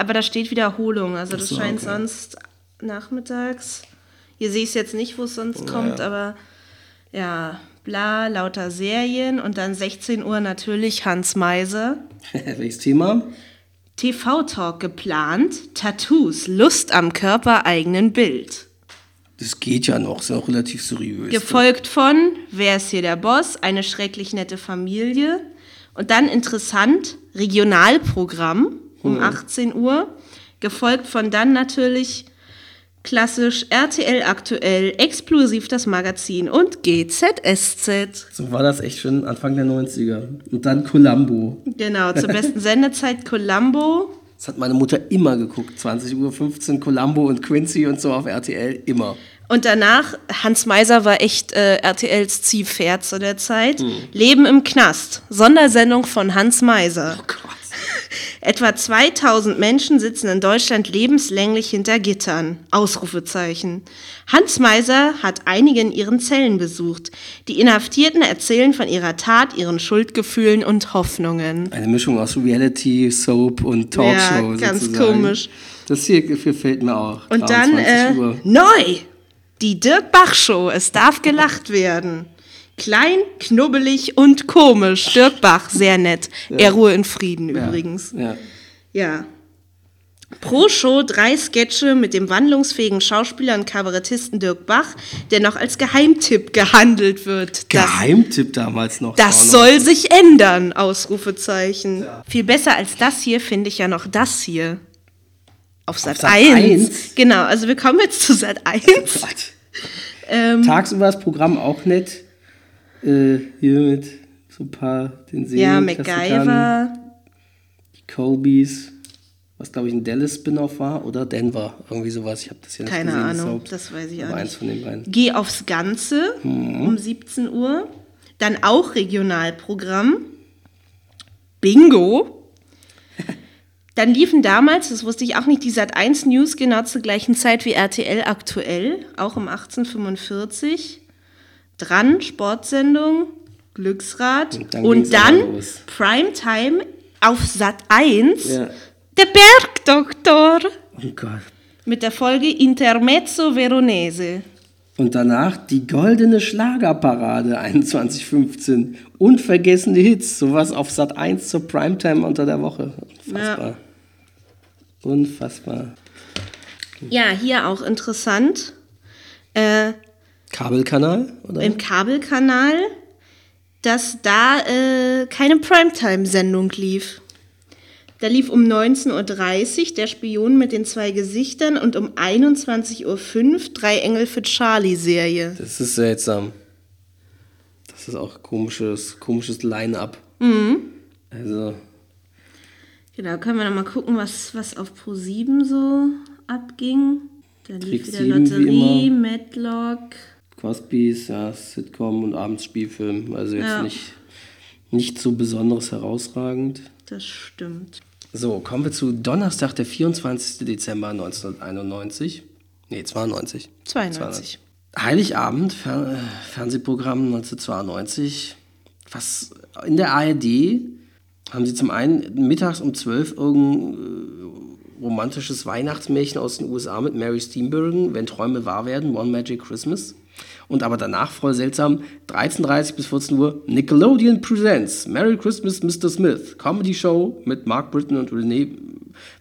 aber da steht Wiederholung, also das scheint sonst nachmittags. Hier sehe ich es jetzt nicht, wo es sonst kommt, aber ja, bla, lauter Serien und dann 16 Uhr natürlich Hans Meiser. Welches Thema? TV-Talk geplant, Tattoos, Lust am körpereigenen Bild. Das geht ja noch, ist ja auch relativ seriös. Gefolgt von Wer ist hier der Boss? Eine schrecklich nette Familie. Und dann interessant, Regionalprogramm um 18 Uhr, gefolgt von dann natürlich klassisch RTL aktuell, exklusiv das Magazin und GZSZ. So war das echt schon Anfang der 90er. Und dann Columbo. Genau, zur besten Sendezeit Columbo. Das hat meine Mutter immer geguckt, 20:15 Uhr, Columbo und Quincy und so auf RTL, immer. Und danach, Hans Meiser war echt RTLs Ziehpferd zu der Zeit. Leben im Knast, Sondersendung von Hans Meiser. Oh Gott. Etwa 2000 Menschen sitzen in Deutschland lebenslänglich hinter Gittern. Ausrufezeichen. Hans Meiser hat einige in ihren Zellen besucht. Die Inhaftierten erzählen von ihrer Tat, ihren Schuldgefühlen und Hoffnungen. Eine Mischung aus Reality, Soap und Talkshow. Ja, ganz sozusagen. Komisch. Das hier gefällt mir auch. Und dann, neu! Die Dirk-Bach-Show, es darf gelacht werden. Klein, knubbelig und komisch. Dirk Bach, sehr nett. Ja. Er ruhe in Frieden übrigens. Ja. Pro Show 3 Sketche mit dem wandlungsfähigen Schauspieler und Kabarettisten Dirk Bach, der noch als Geheimtipp gehandelt wird. Geheimtipp damals noch. Das soll sich ändern, Ausrufezeichen. Ja. Viel besser als das hier finde ich ja noch das hier. Auf Sat 1. Genau, also wir kommen jetzt zu Sat 1. Oh Gott. Tagsüber das Programm auch nett. Hier mit so ein paar den MacGyver. Die Colbys. Was, glaube ich, ein Dallas-Spin-Off war. Oder Denver. Irgendwie sowas. Ich habe das ja nicht gesehen. Keine Ahnung, das weiß ich auch nicht. Eins von den beiden. Geh aufs Ganze um 17 Uhr. Dann auch Regionalprogramm. Bingo. Dann liefen damals, das wusste ich auch nicht, die Sat.1 News genau zur gleichen Zeit wie RTL aktuell, auch um 18:45 Uhr. Dran, Sportsendung, Glücksrad und dann Primetime auf Sat.1, der Bergdoktor. Oh Gott. Mit der Folge Intermezzo Veronese. Und danach die goldene Schlagerparade 21:15. Unvergessene Hits, sowas auf Sat.1 zur Primetime unter der Woche. Unfassbar. Ja. Ja, hier auch interessant. Kabelkanal? Oder? Im Kabelkanal, dass da keine Primetime-Sendung lief. Da lief um 19:30 Uhr Der Spion mit den zwei Gesichtern und um 21:05 Uhr Drei Engel für Charlie-Serie. Das ist seltsam. Das ist auch komisches Line-Up. Mhm. Also. Genau, können wir noch mal gucken, was auf ProSieben so abging. Da lief wieder Lotterie, Matlock. Crosbys, ja, Sitcom und Abendspielfilm. Also jetzt nicht so besonderes herausragend. Das stimmt. So, kommen wir zu Donnerstag, der 24. Dezember 1991. Nee, 92. 92. Heiligabend, Fernsehprogramm 1992. Was in der ARD haben sie zum einen mittags um 12 irgendein romantisches Weihnachtsmärchen aus den USA mit Mary Steenburgen, Wenn Träume wahr werden, One Magic Christmas. Und aber danach voll seltsam, 13:30 bis 14 Uhr, Nickelodeon Presents Merry Christmas, Mr. Smith, Comedy Show mit Mark Britton und René.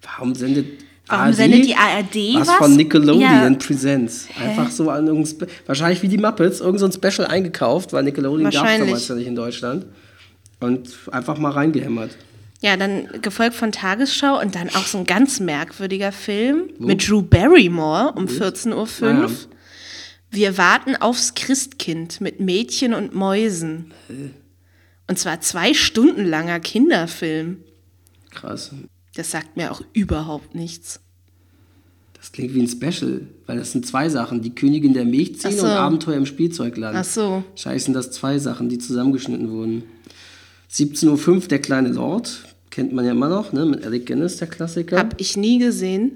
Warum sendet die ARD was? Was von Nickelodeon Presents. Einfach so an irgendein, wahrscheinlich wie die Muppets, irgendein so Special eingekauft, weil Nickelodeon gab es damals ja nicht in Deutschland. Und einfach mal reingehämmert. Ja, dann gefolgt von Tagesschau und dann auch so ein ganz merkwürdiger Film mit Drew Barrymore um 14:05 Uhr. Ja. Wir warten aufs Christkind mit Mädchen und Mäusen. Und zwar 2 Stunden langer Kinderfilm. Krass. Das sagt mir auch überhaupt nichts. Das klingt wie ein Special, weil das sind 2 Sachen. Die Königin der Milchzähne und Abenteuer im Spielzeugland. Ach so. Scheiße, sind das 2 Sachen, die zusammengeschnitten wurden. 17:05 Uhr, Der kleine Lord. Kennt man ja immer noch, ne? Mit Alec Guinness, der Klassiker. Hab ich nie gesehen.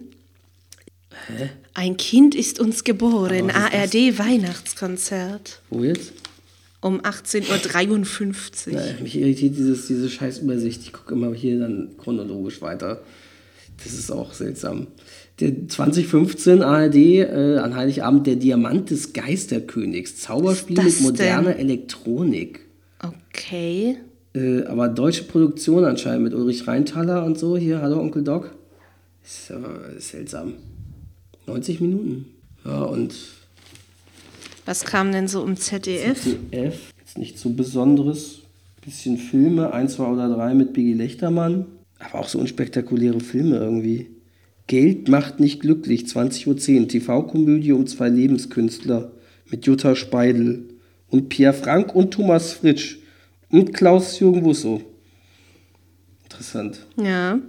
Hä? Ein Kind ist uns geboren, ARD-Weihnachtskonzert. Wo jetzt? Um 18:53 Uhr. Naja, mich irritiert diese Scheißübersicht. Ich gucke immer hier dann chronologisch weiter. Das ist auch seltsam. Der 2015 ARD an Heiligabend, Der Diamant des Geisterkönigs. Zauberspiel mit moderner Elektronik. Okay. Aber deutsche Produktion anscheinend mit Ulrich Reinthaler und so. Hier, hallo Onkel Doc. Ist seltsam. 90 Minuten. Ja, und. Was kam denn so um ZDF? ZDF, jetzt nichts so Besonderes. Bisschen Filme, 1, 2 oder 3 mit Biggie Lechtermann. Aber auch so unspektakuläre Filme irgendwie. Geld macht nicht glücklich, 20:10 Uhr. TV-Komödie um 2 Lebenskünstler mit Jutta Speidel und Pierre Frank und Thomas Fritsch und Klaus-Jürgen Wussow. Interessant. Ja.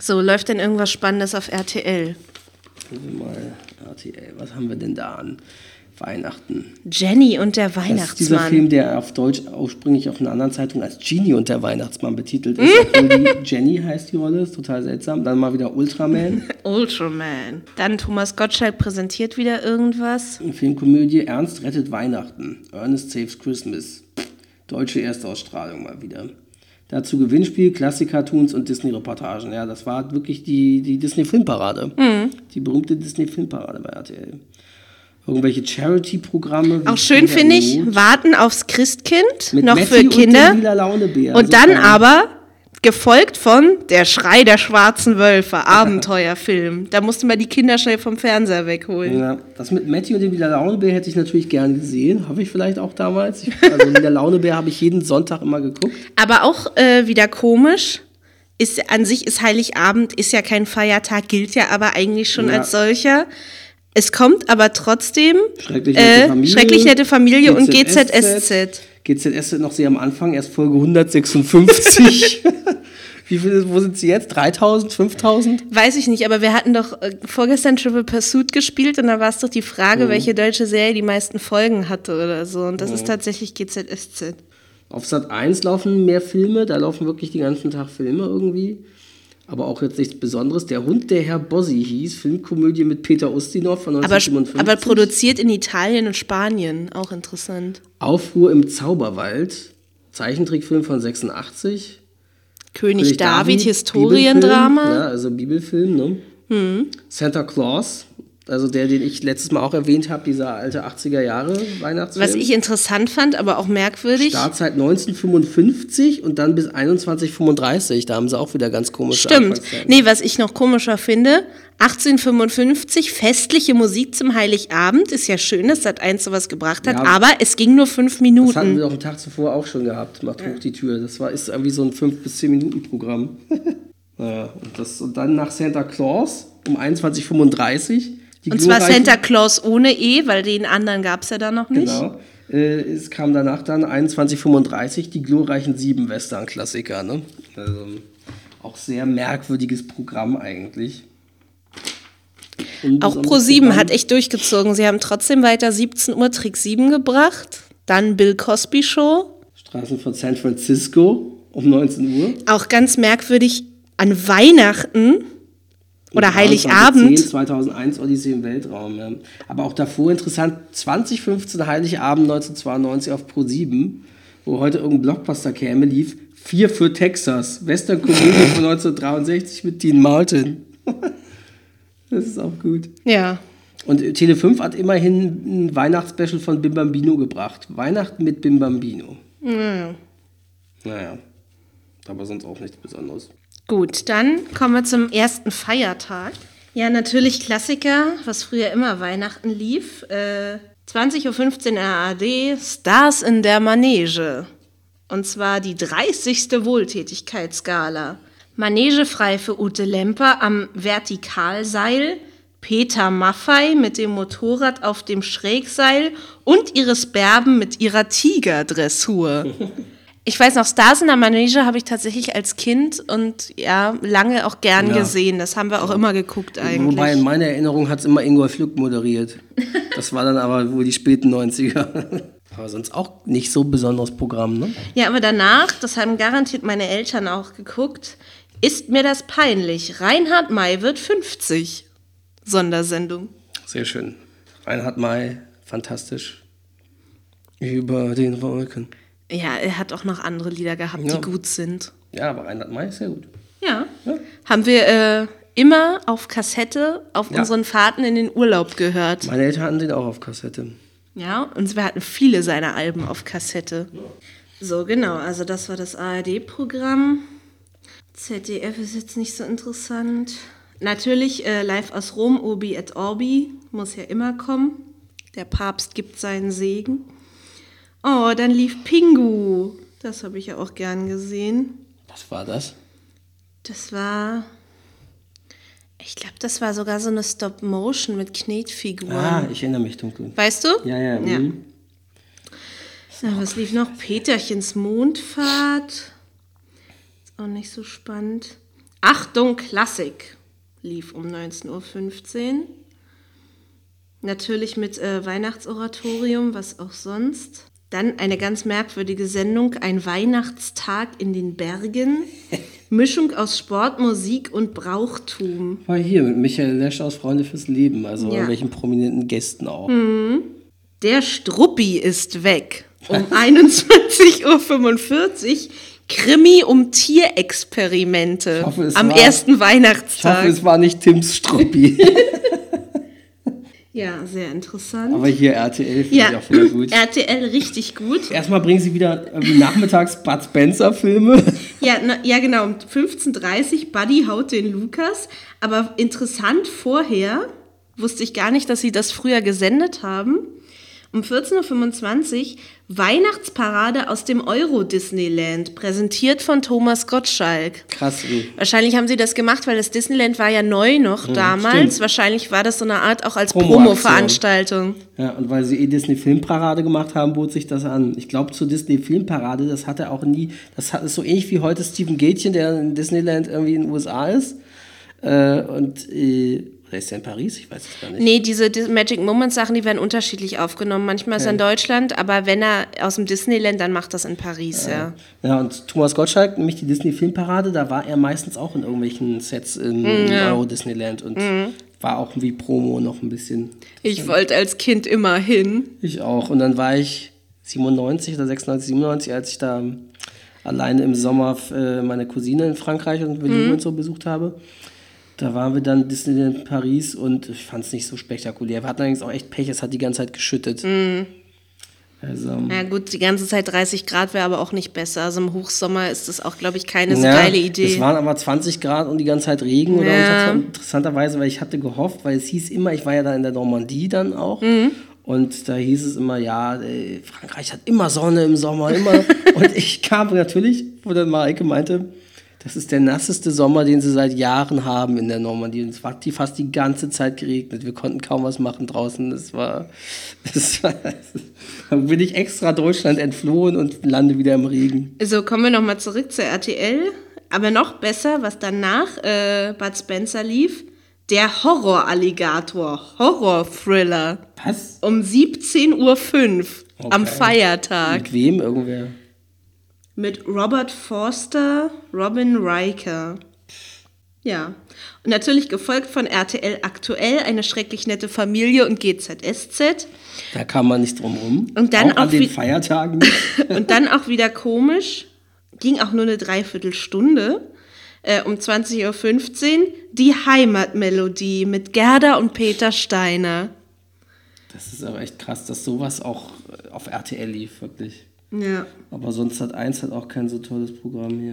So, läuft denn irgendwas Spannendes auf RTL? Mal RTL, was haben wir denn da an Weihnachten? Jenny und der Weihnachtsmann. Das ist dieser Film, der auf Deutsch ursprünglich auf einer anderen Zeitung als Genie und der Weihnachtsmann betitelt ist. Jenny heißt die Rolle, ist total seltsam. Dann mal wieder Ultraman. Ultraman. Dann Thomas Gottschalk präsentiert wieder irgendwas. Filmkomödie Ernst rettet Weihnachten. Ernest Saves Christmas. Deutsche Erstausstrahlung mal wieder. Dazu Gewinnspiel, Klassiker-Tunes und Disney-Reportagen. Ja, das war wirklich die Disney-Filmparade. Mhm. Die berühmte Disney-Filmparade bei RTL. Irgendwelche Charity-Programme. Auch schön finde ich, Warten aufs Christkind, mit noch Matthew für Kinder. Und, dann aber, gefolgt von Der Schrei der schwarzen Wölfe, Abenteuerfilm. Da musste man die Kinder schnell vom Fernseher wegholen. Ja, das mit Matthew und dem Lila Launebär hätte ich natürlich gern gesehen. Habe ich vielleicht auch damals. Also Lila Launebär habe ich jeden Sonntag immer geguckt. Aber auch wieder komisch. An sich ist Heiligabend, ist ja kein Feiertag, gilt ja aber eigentlich schon als solcher. Es kommt aber trotzdem Schrecklich nette Familie und GZSZ. GZSZ noch sehr am Anfang, erst Folge 156. Wo sind sie jetzt? 3.000, 5.000? Weiß ich nicht, aber wir hatten doch vorgestern Triple Pursuit gespielt und da war es doch die Frage, welche deutsche Serie die meisten Folgen hatte oder so. Und das ist tatsächlich GZSZ. Auf Sat 1 laufen mehr Filme, da laufen wirklich den ganzen Tag Filme irgendwie. Aber auch jetzt nichts Besonderes. Der Hund, der Herr Bossi hieß, Filmkomödie mit Peter Ustinov von 1957. Aber produziert in Italien und Spanien, auch interessant. Aufruhr im Zauberwald, Zeichentrickfilm von 86. König David, Historiendrama. Ja, also Bibelfilm, ne? Santa Claus, Also der, den ich letztes Mal auch erwähnt habe, dieser alte 80er-Jahre-Weihnachtsfilm. Was ich interessant fand, aber auch merkwürdig. Startzeit 1955 und dann bis 21:35. Da haben sie auch wieder ganz komische Stimmt. Nee, was ich noch komischer finde, 1855, festliche Musik zum Heiligabend. Ist ja schön, dass Sat.1 sowas gebracht hat, ja, aber es ging nur 5 Minuten. Das hatten wir doch einen Tag zuvor auch schon gehabt, macht hoch die Tür. Das war, ist irgendwie so ein 5- bis 10-Minuten-Programm. Naja, und dann nach Santa Claus um 21:35. Und zwar Santa Claus ohne E, weil den anderen gab es ja dann noch nicht. Genau. Es kam danach dann 21:35 die glorreichen 7 Western-Klassiker. Ne? Also auch sehr merkwürdiges Programm eigentlich. Auch Pro7 hat echt durchgezogen. Sie haben trotzdem weiter 17 Uhr Trick 7 gebracht. Dann Bill Cosby Show. Straßen von San Francisco um 19 Uhr. Auch ganz merkwürdig an Weihnachten. Oder Heiligabend. 2001 Odyssee im Weltraum. Ja. Aber auch davor interessant, 2015 Heiligabend 1992 auf Pro7, wo heute irgendein Blockbuster käme, lief 4 für Texas. Western-Komödie von 1963 mit Dean Martin. Das ist auch gut. Ja. Und Tele5 hat immerhin ein Weihnachtsspecial von Bim Bambino gebracht. Weihnachten mit Bim Bambino. Naja. Aber sonst auch nichts Besonderes. Gut, dann kommen wir zum ersten Feiertag. Ja, natürlich Klassiker, was früher immer Weihnachten lief. 20:15 Uhr ARD, Stars in der Manege. Und zwar die 30. Wohltätigkeitsgala. Manege frei für Ute Lemper am Vertikalseil, Peter Maffay mit dem Motorrad auf dem Schrägseil und Iris Berben mit ihrer Tigerdressur. Ich weiß noch, Stars in der Manege habe ich tatsächlich als Kind und ja, lange auch gern gesehen. Das haben wir auch immer geguckt eigentlich. Wobei, in meiner Erinnerung hat es immer Ingolf Lück moderiert. Das war dann aber wohl die späten 90er. Aber sonst auch nicht so besonderes Programm, ne? Ja, aber danach, das haben garantiert meine Eltern auch geguckt, ist mir das peinlich. Reinhard May wird 50. Sondersendung. Sehr schön. Reinhard May, fantastisch. Über den Wolken. Ja, er hat auch noch andere Lieder gehabt, die gut sind. Ja, aber Reinhard May ist sehr gut. Ja. Haben wir immer auf Kassette auf unseren Fahrten in den Urlaub gehört. Meine Eltern hatten den auch auf Kassette. Ja, und wir hatten viele seiner Alben auf Kassette. Ja. So, genau, also das war das ARD-Programm. ZDF ist jetzt nicht so interessant. Natürlich live aus Rom, Obi et Orbi, muss ja immer kommen. Der Papst gibt seinen Segen. Oh, dann lief Pingu. Das habe ich ja auch gern gesehen. Was war das? Das war... Ich glaube, das war sogar so eine Stop-Motion mit Knetfiguren. Ah, ich erinnere mich dunkel. Weißt du? Ja. Na, was lief noch? Peterchens Mondfahrt. Ist auch nicht so spannend. Achtung, Klassik. Lief um 19:15 Uhr. Natürlich mit Weihnachtsoratorium, was auch sonst. Dann eine ganz merkwürdige Sendung, ein Weihnachtstag in den Bergen. Mischung aus Sport, Musik und Brauchtum. War hier mit Michael Lesch aus Freunde fürs Leben, also mit welchen prominenten Gästen auch. Mhm. Der Struppi ist weg. Um 21:45 Uhr. Krimi um Tierexperimente. Am ersten Weihnachtstag. Ich hoffe, es war nicht Tims Struppi. Ja, sehr interessant. Aber hier RTL finde ich auch wieder gut. RTL richtig gut. Erstmal bringen sie wieder nachmittags Bud Spencer-Filme. Ja, genau. Um 15:30 Uhr Buddy haut den Lukas. Aber interessant, vorher wusste ich gar nicht, dass sie das früher gesendet haben. Um 14:25 Uhr Weihnachtsparade aus dem Euro-Disneyland, präsentiert von Thomas Gottschalk. Krass. Wahrscheinlich haben sie das gemacht, weil das Disneyland war ja neu noch damals. Stimmt. Wahrscheinlich war das so eine Art auch als Promo-Veranstaltung. Ja, und weil sie Disney-Filmparade gemacht haben, bot sich das an. Ich glaube, zur Disney-Filmparade, das hat er auch nie, das ist so ähnlich wie heute Stephen Gätjen, der in Disneyland irgendwie in den USA ist. Oder ist der in Paris? Ich weiß es gar nicht. Nee, diese Magic Moments-Sachen, die werden unterschiedlich aufgenommen. Manchmal ist er in Deutschland, aber wenn er aus dem Disneyland, dann macht das in Paris, Ja, und Thomas Gottschalk, nämlich die Disney-Filmparade, da war er meistens auch in irgendwelchen Sets in Euro-Disneyland und war auch wie Promo noch ein bisschen. Ich wollte als Kind immer hin. Ich auch. Und dann war ich 97 oder 96, 97, als ich da alleine im Sommer meine Cousine in Frankreich und Venedig und so besucht habe. Da waren wir dann Disneyland Paris und ich fand es nicht so spektakulär. Wir hatten allerdings auch echt Pech, es hat die ganze Zeit geschüttet. Mm. Also, na gut, die ganze Zeit 30 Grad wäre aber auch nicht besser. Also im Hochsommer ist das auch, glaube ich, keine geile Idee. Es waren aber 20 Grad und die ganze Zeit Regen. Ja. Oder interessanterweise, weil ich hatte gehofft, weil es hieß immer, ich war ja da in der Normandie dann auch. Mhm. Und da hieß es immer, ja, Frankreich hat immer Sonne im Sommer, immer. Und ich kam natürlich, wo dann Mareike meinte, das ist der nasseste Sommer, den sie seit Jahren haben in der Normandie. Und es hat fast die ganze Zeit geregnet. Wir konnten kaum was machen draußen. Da bin ich extra Deutschland entflohen und lande wieder im Regen. So, kommen wir nochmal zurück zur RTL. Aber noch besser, was danach Bud Spencer lief. Der Horroralligator, Horror-Thriller. Was? Um 17.05 Uhr am Feiertag. Mit wem irgendwer? Mit Robert Forster, Robin Riker. Ja. Und natürlich gefolgt von RTL Aktuell, Eine schrecklich nette Familie und GZSZ. Da kam man nicht drum rum. Und dann auch an den Feiertagen. Und dann auch wieder komisch. Ging auch nur eine Dreiviertelstunde. Um 20.15 Uhr die Heimatmelodie mit Gerda und Peter Steiner. Das ist aber echt krass, dass sowas auch auf RTL lief, wirklich. Ja. Aber sonst hat eins halt auch kein so tolles Programm hier.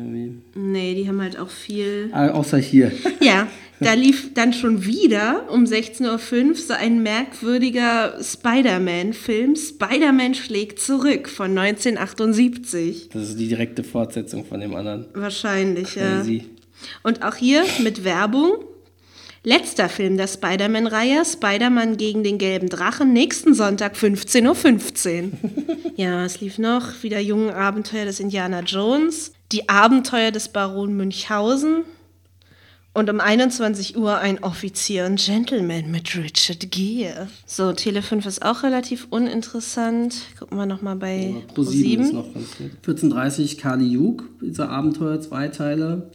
Nee, die haben halt auch viel... außer hier. Ja, da lief dann schon wieder um 16.05 Uhr so ein merkwürdiger Spider-Man-Film. Spider-Man schlägt zurück von 1978. Das ist die direkte Fortsetzung von dem anderen. Wahrscheinlich, crazy. Ja. Und auch hier mit Werbung. Letzter Film der Spider-Man-Reihe, Spider-Man gegen den gelben Drachen, nächsten Sonntag 15.15 Uhr. Ja, es lief noch wieder Junge Abenteuer des Indiana Jones, die Abenteuer des Baron Münchhausen und um 21 Uhr ein Offizier und Gentleman mit Richard Gere. So, Tele 5 ist auch relativ uninteressant. Gucken wir nochmal bei ProSieben. Ist noch ganz gut. 14.30 Uhr Kali Juke, dieser Abenteuer, 2 Teile.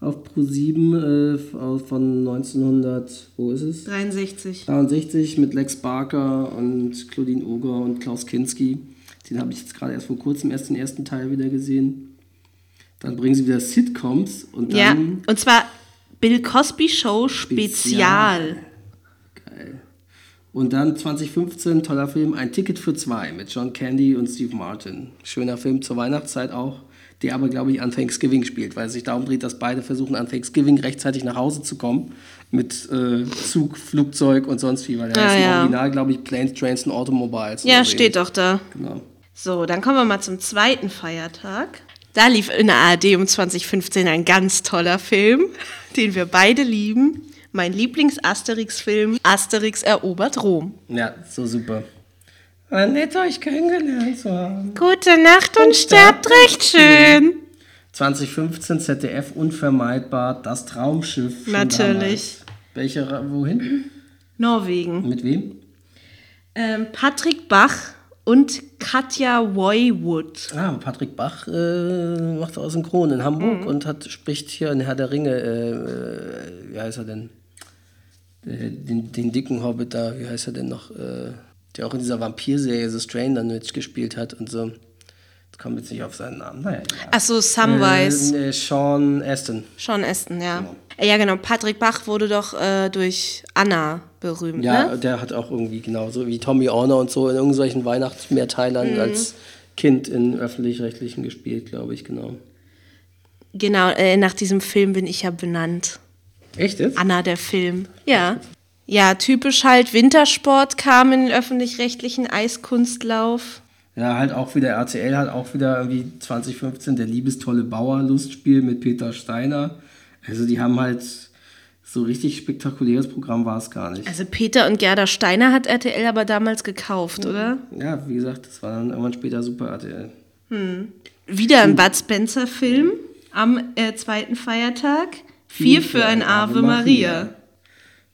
Auf ProSieben von 1963 mit Lex Barker und Claudine Oger und Klaus Kinski. Den habe ich jetzt gerade erst vor kurzem den ersten Teil wieder gesehen. Dann bringen sie wieder Sitcoms und dann... Ja, und zwar Bill Cosby Show Spezial. Geil. Und dann 2015, toller Film, Ein Ticket für 2 mit John Candy und Steve Martin. Schöner Film zur Weihnachtszeit auch. Der aber, glaube ich, an Thanksgiving spielt, weil es sich darum dreht, dass beide versuchen, an Thanksgiving rechtzeitig nach Hause zu kommen mit Zug, Flugzeug und sonst viel, weil der ist im Original, glaube ich, Planes, Trains und Automobiles. Ja, steht doch da. Genau. So, dann kommen wir mal zum zweiten Feiertag. Da lief in der ARD um 2015 ein ganz toller Film, den wir beide lieben. Mein Lieblings-Asterix-Film, Asterix erobert Rom. Ja, so super. War nett, euch kennengelernt zu haben. Gute Nacht und sterbt recht schön. 2015 ZDF, unvermeidbar, das Traumschiff. Natürlich. Wohin? Norwegen. Mit wem? Patrick Bach und Katja Woywood. Ah, Patrick Bach macht auch Synchron in Hamburg und spricht hier in Herr der Ringe, wie heißt er denn? Den dicken Hobbit da, wie heißt er denn noch? Der auch in dieser Vampir-Serie The Strain dann mitgespielt hat und so. Jetzt kommt jetzt nicht auf seinen Namen. Naja, ach so, Samwise. Sean Astin. Sean Astin, ja. Genau. Ja, genau. Patrick Bach wurde doch durch Anna berühmt, ja, ne? Der hat auch irgendwie, genau, so wie Tommy Orner und so in irgendwelchen Weihnachtsmehrteilern als Kind in Öffentlich-Rechtlichen gespielt, glaube ich, genau. Genau, nach diesem Film bin ich ja benannt. Echt jetzt? Anna, der Film, ja. Ja, typisch halt Wintersport kam in den öffentlich-rechtlichen Eiskunstlauf. Ja, halt auch wieder RTL, halt auch wieder irgendwie 2015 der liebestolle Bauer-Lustspiel mit Peter Steiner. Also die haben halt so richtig spektakuläres Programm war es gar nicht. Also Peter und Gerda Steiner hat RTL aber damals gekauft, oder? Ja, wie gesagt, das war dann irgendwann später super RTL. Wieder ein Bud Spencer-Film am zweiten Feiertag. 4 für ein Ave Maria.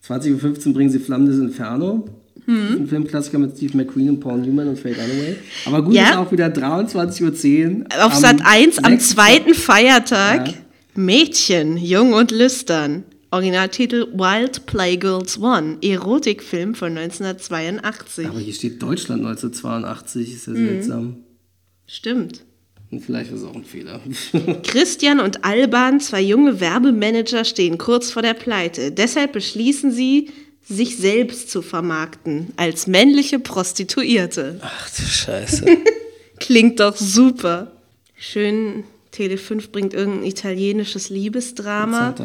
20.15 Uhr bringen sie Flammen des Inferno. Ein Filmklassiker mit Steve McQueen und Paul Newman und Faye Dunaway. Aber gut, ist auch wieder 23.10 Uhr. Auf Sat 1 am zweiten Feiertag. Ja. Mädchen, jung und lüstern. Originaltitel Wild Playgirls 1. Erotikfilm von 1982. Aber hier steht Deutschland 1982. Ist ja seltsam. Stimmt. Und vielleicht ist es auch ein Fehler. Christian und Alban, zwei junge Werbemanager, stehen kurz vor der Pleite. Deshalb beschließen sie, sich selbst zu vermarkten als männliche Prostituierte. Ach du Scheiße. Klingt doch super. Schön, Tele5 bringt irgendein italienisches Liebesdrama.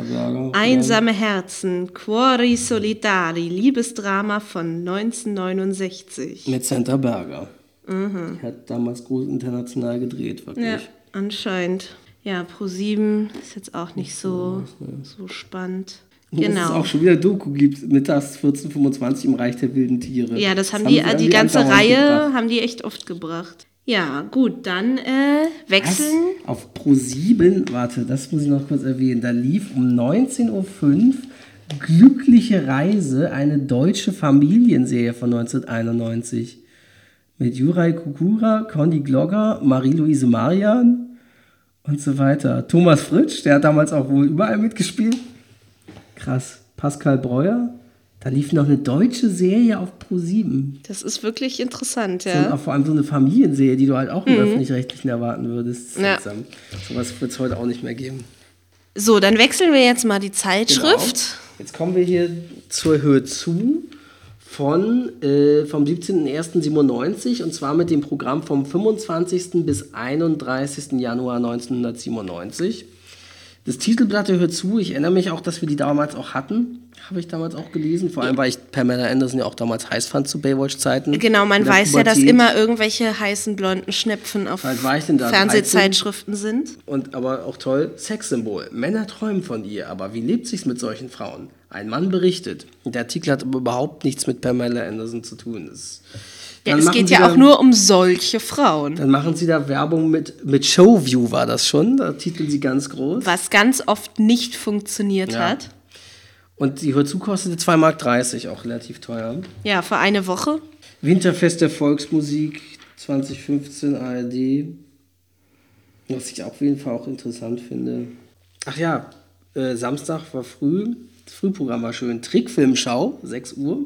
Einsame Herzen, Cuori Solitari, Liebesdrama von 1969. Mit Santa Berger. Mhm. Die hat damals groß international gedreht, wirklich. Ja, anscheinend. Ja, Pro7 ist jetzt auch nicht so spannend. Genau. Dass es auch schon wieder Doku gibt, mittags 14:25 im Reich der wilden Tiere. Ja, das haben die ganze Reihe gebracht. Haben die echt oft gebracht. Ja, gut, dann wechseln. Was? Auf Pro7, warte, das muss ich noch kurz erwähnen, da lief um 19.05 Uhr Glückliche Reise, eine deutsche Familienserie von 1991. Mit Juraj Kukura, Conny Glogger, Marie-Louise Marian und so weiter. Thomas Fritsch, der hat damals auch wohl überall mitgespielt. Krass. Pascal Breuer. Da lief noch eine deutsche Serie auf Pro7. Das ist wirklich interessant, ja. Vor allem so eine Familienserie, die du halt auch im Öffentlich-Rechtlichen erwarten würdest. Ja. Sowas wird es heute auch nicht mehr geben. So, dann wechseln wir jetzt mal die Zeitschrift. Genau. Jetzt kommen wir hier zur Hör zu. Vom 17.01.97 und zwar mit dem Programm vom 25. bis 31. Januar 1997. Das Titelblatt Hör zu, ich erinnere mich auch, dass wir die damals auch hatten, habe ich damals auch gelesen, vor allem, weil ich Pamela Anderson ja auch damals heiß fand zu Baywatch-Zeiten. Genau, man weiß ja, dass immer irgendwelche heißen, blonden Schnepfen auf Fernsehzeitschriften sind. Und aber auch toll, Sexsymbol, Männer träumen von ihr, aber wie lebt sich's mit solchen Frauen? Ein Mann berichtet. Der Artikel hat aber überhaupt nichts mit Pamela Anderson zu tun. Es geht ja auch nur um solche Frauen. Dann machen sie da Werbung mit Showview, war das schon. Da titeln sie ganz groß. Was ganz oft nicht funktioniert hat. Und die Hör zu kostete 2,30 €, auch relativ teuer. Ja, für eine Woche. Winterfest der Volksmusik 2015 ARD. Was ich auf jeden Fall auch interessant finde. Ach ja, Samstag war früh. Das Frühprogramm war schön. Trickfilmschau, 6 Uhr.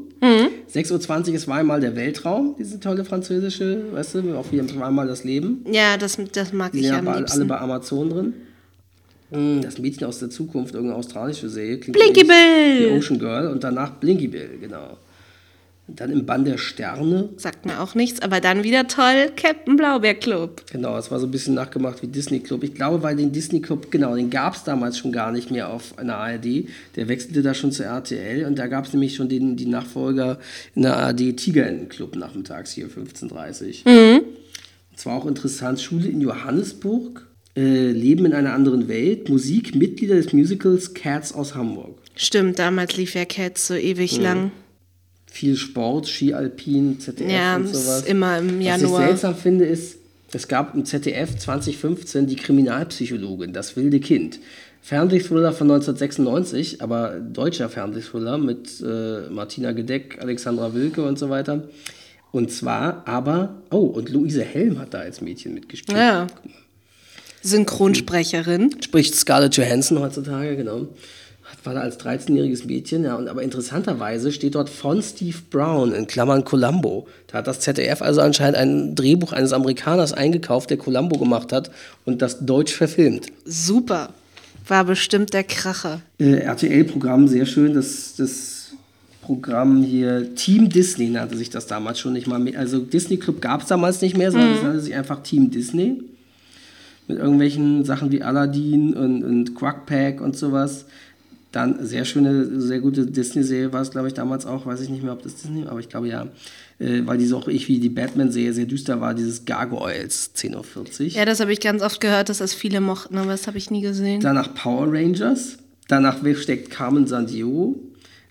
6.20 Uhr ist Weimar der Weltraum, diese tolle französische, weißt du, auch wieder Weimar das Leben. Ja, das mag ich am liebsten. Die sind alle bei Amazon drin. Das Mädchen aus der Zukunft, irgendeine australische Serie. Blinky Bill! Die Ocean Girl und danach Blinky Bill, genau. Und dann im Bann der Sterne. Sagt mir auch nichts, aber dann wieder toll, Captain Blaubeer Club. Genau, es war so ein bisschen nachgemacht wie Disney Club. Ich glaube, weil den Disney Club, genau, den gab es damals schon gar nicht mehr auf einer ARD. Der wechselte da schon zur RTL und da gab es nämlich schon die Nachfolger in der ARD Tigerentenclub nachmittags hier, 15.30 Uhr. Mhm. Und zwar auch interessant, Schule in Johannesburg. Leben in einer anderen Welt, Musik, Mitglieder des Musicals Cats aus Hamburg. Stimmt, damals lief ja Cats so ewig lang. Viel Sport, Ski Alpin, ZDF und sowas. Ja, ist immer im Januar. Was ich seltsam finde ist, es gab im ZDF 2015 die Kriminalpsychologin, das wilde Kind. Fernsehthriller von 1996, aber deutscher Fernsehthriller mit Martina Gedeck, Alexandra Wilke und so weiter. Und zwar aber, und Luise Helm hat da als Mädchen mitgespielt. Ja. Synchronsprecherin. Spricht Scarlett Johansson heutzutage, genau. War da als 13-jähriges Mädchen, ja. Und, aber interessanterweise steht dort von Steve Brown, in Klammern Columbo. Da hat das ZDF also anscheinend ein Drehbuch eines Amerikaners eingekauft, der Columbo gemacht hat und das deutsch verfilmt. Super. War bestimmt der Kracher. RTL-Programm, sehr schön, das Programm hier, Team Disney nannte sich das damals schon nicht mal. Also Disney Club gab es damals nicht mehr, sondern es nannte sich einfach Team Disney. Mit irgendwelchen Sachen wie Aladdin und Quack Pack und sowas. Dann sehr schöne, sehr gute Disney-Serie war es, glaube ich, damals auch. Weiß ich nicht mehr, ob das Disney war, aber ich glaube ja. Weil diese auch wie die Batman-Serie sehr düster war, dieses Gargoyles, 10.40 Uhr. Ja, das habe ich ganz oft gehört, dass das viele mochten, aber das habe ich nie gesehen. Danach Power Rangers. Danach steckt Carmen Sandiego.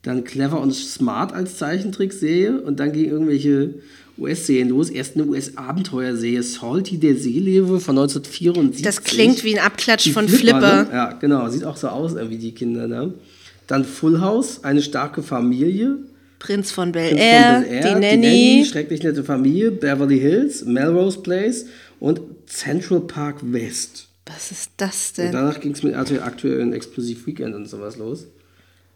Dann Clever und Smart als Zeichentrickserie. Und dann ging irgendwelche US-Serien los. Erst eine US-Abenteuerserie, Salty, der Seelöwe von 1974. Das klingt wie ein Abklatsch die von Flipper. Ne? Ja, genau. Sieht auch so aus, irgendwie die Kinder da. Ne? Dann Full House, eine starke Familie. Prinz von Bel-Air, die Nanny, schrecklich nette Familie, Beverly Hills, Melrose Place und Central Park West. Was ist das denn? Und danach ging es mit aktuellen Explosive Weekend und sowas los.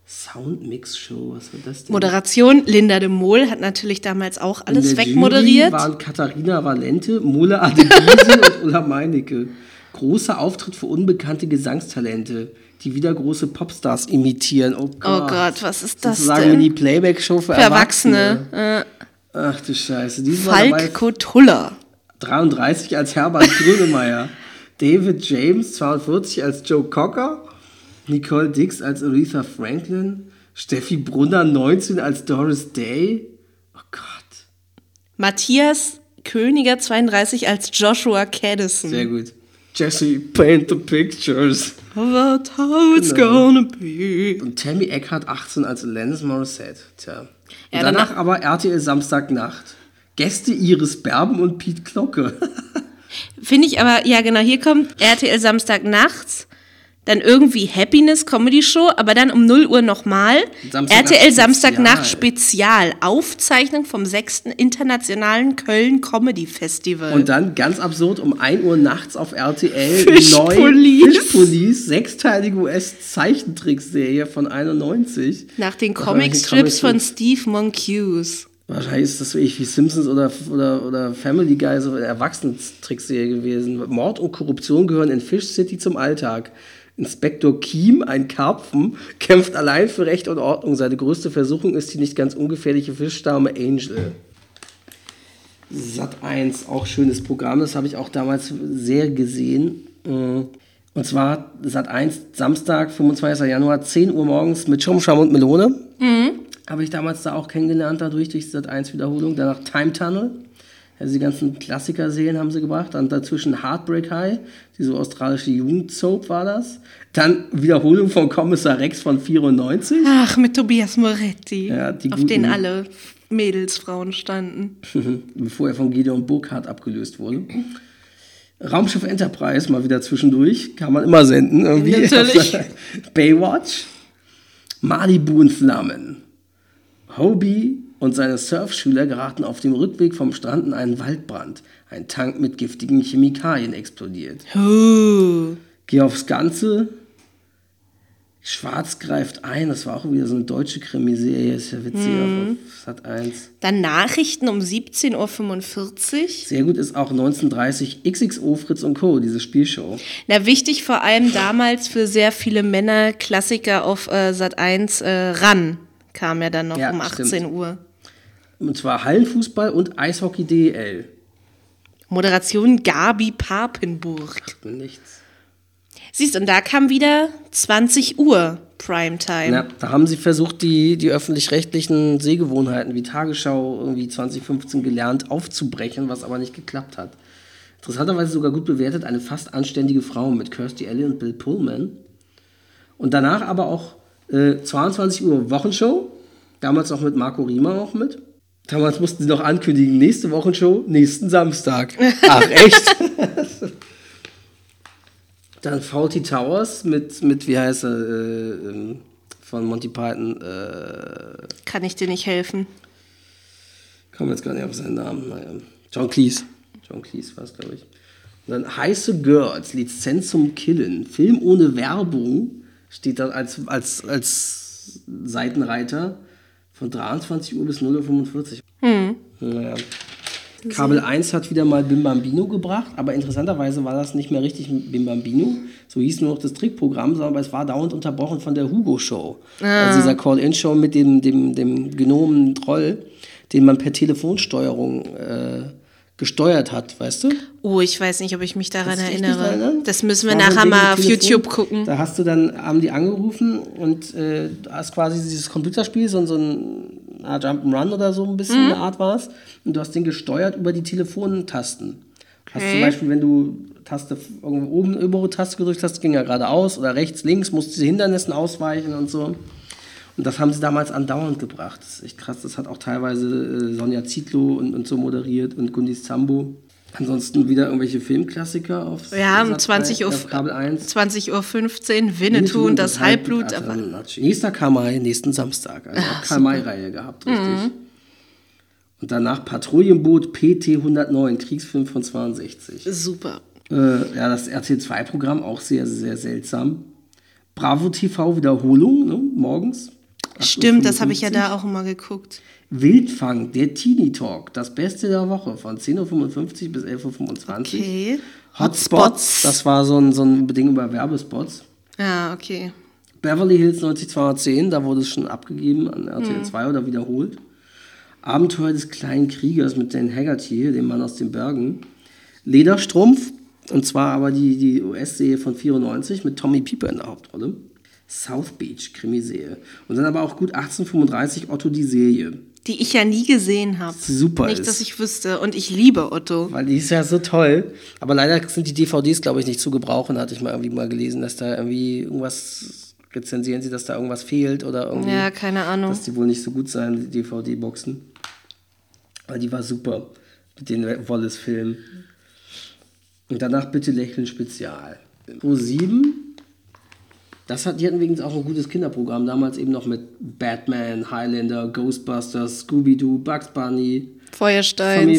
Soundmix-Show, was war das denn? Moderation, Linda de Mol hat natürlich damals auch alles wegmoderiert. In der Jury waren Katharina Valente, Mola Adebisi und Ulla Meinecke. Großer Auftritt für unbekannte Gesangstalente, die wieder große Popstars imitieren. Oh Gott, was ist das sozusagen denn? Sozusagen die Playback-Show für Erwachsene. Ach du Scheiße. Falk Kotulla. 33 als Herbert Grönemeyer. David James, 42 als Joe Cocker. Nicole Dix als Aretha Franklin. Steffi Brunner, 19 als Doris Day. Oh Gott. Matthias Königer, 32 als Joshua Caddison. Sehr gut. Jesse, paint the pictures. About how it's gonna be. Und Tammy Eckhardt, 18 als Alanis Morissette. Tja. Und ja, danach aber RTL Samstagnacht. Gäste Iris Berben und Piet Glocke. Finde ich aber, ja genau, hier kommt RTL Samstagnachts, dann irgendwie Happiness Comedy Show, aber dann um 0 Uhr nochmal RTL Samstagnacht Spezial, Aufzeichnung vom 6. Internationalen Köln Comedy Festival. Und dann ganz absurd um 1 Uhr nachts auf RTL Fish Police, sechsteilige US-Zeichentrickserie von 91. Nach den Comicstrips von Steve Moncuse. Wahrscheinlich ist das wie Simpsons oder Family Guy, so eine Erwachsenen-Trickserie gewesen. Mord und Korruption gehören in Fish City zum Alltag. Inspektor Kiem, ein Karpfen, kämpft allein für Recht und Ordnung. Seine größte Versuchung ist die nicht ganz ungefährliche Fischdame Angel. Sat.1, auch schönes Programm, das habe ich auch damals sehr gesehen. Und zwar Sat.1, Samstag, 25. Januar, 10 Uhr morgens mit Schirmscham und Melone. Mhm. Habe ich damals da auch kennengelernt, dadurch durch die Sat.1-Wiederholung. Danach Time Tunnel. Also die ganzen Klassiker-Serien haben sie gebracht. Dann dazwischen Heartbreak High, diese australische Jugend-Soap war das. Dann Wiederholung von Kommissar Rex von 94. Ach, mit Tobias Moretti, ja, auf den alle Mädelsfrauen standen. Bevor er von Gideon Burkhardt abgelöst wurde. Raumschiff Enterprise, mal wieder zwischendurch. Kann man immer senden irgendwie. Natürlich. Baywatch. Malibu in Flammen. Hobie und seine Surfschüler geraten auf dem Rückweg vom Strand in einen Waldbrand. Ein Tank mit giftigen Chemikalien explodiert. Oh. Geh aufs Ganze. Schwarz greift ein. Das war auch wieder so eine deutsche Krimiserie. Ist ja witzig. Sat.1. Dann Nachrichten um 17.45 Uhr. Sehr gut ist auch 19.30 Uhr XXO Fritz und Co., diese Spielshow. Na, wichtig vor allem damals für sehr viele Männer Klassiker auf Sat.1 ran. Kam ja dann noch um 18 Uhr. Und zwar Hallenfußball und Eishockey DEL. Moderation Gabi Papenburg. Ach, nichts. Siehst, und da kam wieder 20 Uhr Primetime. Ja, da haben sie versucht, die öffentlich-rechtlichen Sehgewohnheiten wie Tagesschau irgendwie 2015 gelernt aufzubrechen, was aber nicht geklappt hat. Interessanterweise sogar gut bewertet, eine fast anständige Frau mit Kirstie Alley und Bill Pullman. Und danach aber auch 22 Uhr Wochenshow, damals noch mit Marco Riemer auch mit. Damals mussten sie noch ankündigen, nächste Wochenshow, nächsten Samstag. Ach, echt? Dann Fawlty Towers mit wie heißt er, von Monty Python. Kann ich dir nicht helfen. Kommen jetzt gar nicht auf seinen Namen. Naja. John Cleese. John Cleese war es, glaube ich. Und dann Heiße Girls, Lizenz zum Killen, Film ohne Werbung. Steht da als Seitenreiter von 23 Uhr bis 0.45 Uhr. Naja. Kabel 1 hat wieder mal Bim Bambino gebracht, aber interessanterweise war das nicht mehr richtig Bim Bambino. So hieß nur noch das Trickprogramm, aber es war dauernd unterbrochen von der Hugo-Show. Also dieser Call-In-Show mit dem Gnomen Troll, den man per Telefonsteuerung gesteuert hat, weißt du? Oh, ich weiß nicht, ob ich mich daran erinnere. Das müssen wir nachher mal auf YouTube gucken. Da haben die angerufen und hast quasi dieses Computerspiel, so ein Jump'n'Run oder so ein bisschen eine Art war es. Und du hast den gesteuert über die Telefontasten. Okay. Hast zum Beispiel, wenn du Taste irgendwo oben über die Taste gedrückt hast, ging ja geradeaus oder rechts, links, musst du Hindernissen ausweichen und so. Und das haben sie damals andauernd gebracht. Das ist echt krass. Das hat auch teilweise Sonja Zietlow und so moderiert und Gundi Zambo. Ansonsten wieder irgendwelche Filmklassiker auf Kabel 1. 20.15 Uhr, Winnetou und das Halbblut. Nächster Karl-May, nächsten Samstag. Also auch Karl-May-Reihe gehabt, richtig. Mhm. Und danach Patrouillenboot PT-109, Kriegsfilm von 62. Super. Ja, das RTL2-Programm auch sehr, sehr seltsam. Bravo TV Wiederholung, ne, morgens. Stimmt, das habe ich ja da auch immer geguckt. Wildfang, der Teenie Talk, das Beste der Woche von 10.55 Uhr bis 11.25 Uhr. Okay. Hotspots, das war so ein Ding über Werbespots. Ja, okay. Beverly Hills 90210, da wurde es schon abgegeben an RTL 2 oder wiederholt. Abenteuer des kleinen Kriegers mit Dan Haggerty, dem Mann aus den Bergen. Lederstrumpf, und zwar aber die US-Serie von 94 mit Tommy Pieper in der Hauptrolle. South Beach, Krimiserie. Und dann aber auch gut 1835 Otto, die Serie. Die ich ja nie gesehen habe. Super. Nicht, dass ich wüsste. Und ich liebe Otto. Weil die ist ja so toll. Aber leider sind die DVDs, glaube ich, nicht zu gebrauchen. Hatte ich mal irgendwie gelesen, dass da irgendwie irgendwas, rezensieren sie, dass da irgendwas fehlt oder irgendwie. Ja, keine Ahnung. Dass die wohl nicht so gut sein, die DVD-Boxen. Weil die war super. Mit den Wallace-Filmen. Und danach bitte lächeln Spezial. Pro7. Die hatten wegen auch ein gutes Kinderprogramm, damals eben noch mit Batman, Highlander, Ghostbusters, Scooby-Doo, Bugs Bunny, Feuerstein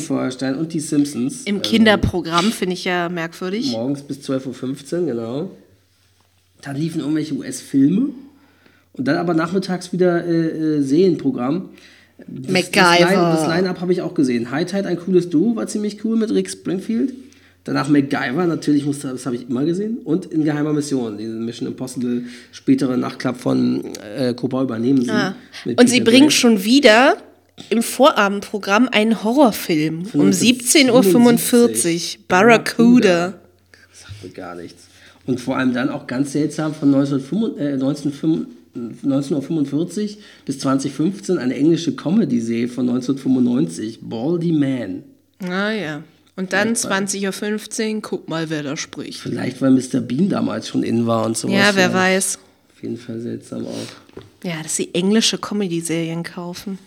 und die Simpsons. Im Kinderprogramm finde ich ja merkwürdig. Morgens bis 12.15 Uhr, genau. Dann liefen irgendwelche US-Filme und dann aber nachmittags wieder Serienprogramm. Das Line-Up habe ich auch gesehen. High Tide, ein cooles Duo, war ziemlich cool mit Rick Springfield. Danach MacGyver, natürlich, das habe ich immer gesehen. Und in Geheimer Mission, diese Mission Impossible, spätere Nachtclub von Cobra übernehmen sie. Ah. Und sie bringen schon wieder im Vorabendprogramm einen Horrorfilm um 17.45 Uhr. Barracuda. Das sagt mir gar nichts. Und vor allem dann auch ganz seltsam von 1945 bis 2015 eine englische Comedy-Serie von 1995, Baldy Man. Ah ja. Und dann 20.15 Uhr, guck mal, wer da spricht. Vielleicht, weil Mr. Bean damals schon in war und sowas. Ja, wer weiß. Auf jeden Fall seltsam auch. Ja, dass sie englische Comedy-Serien kaufen.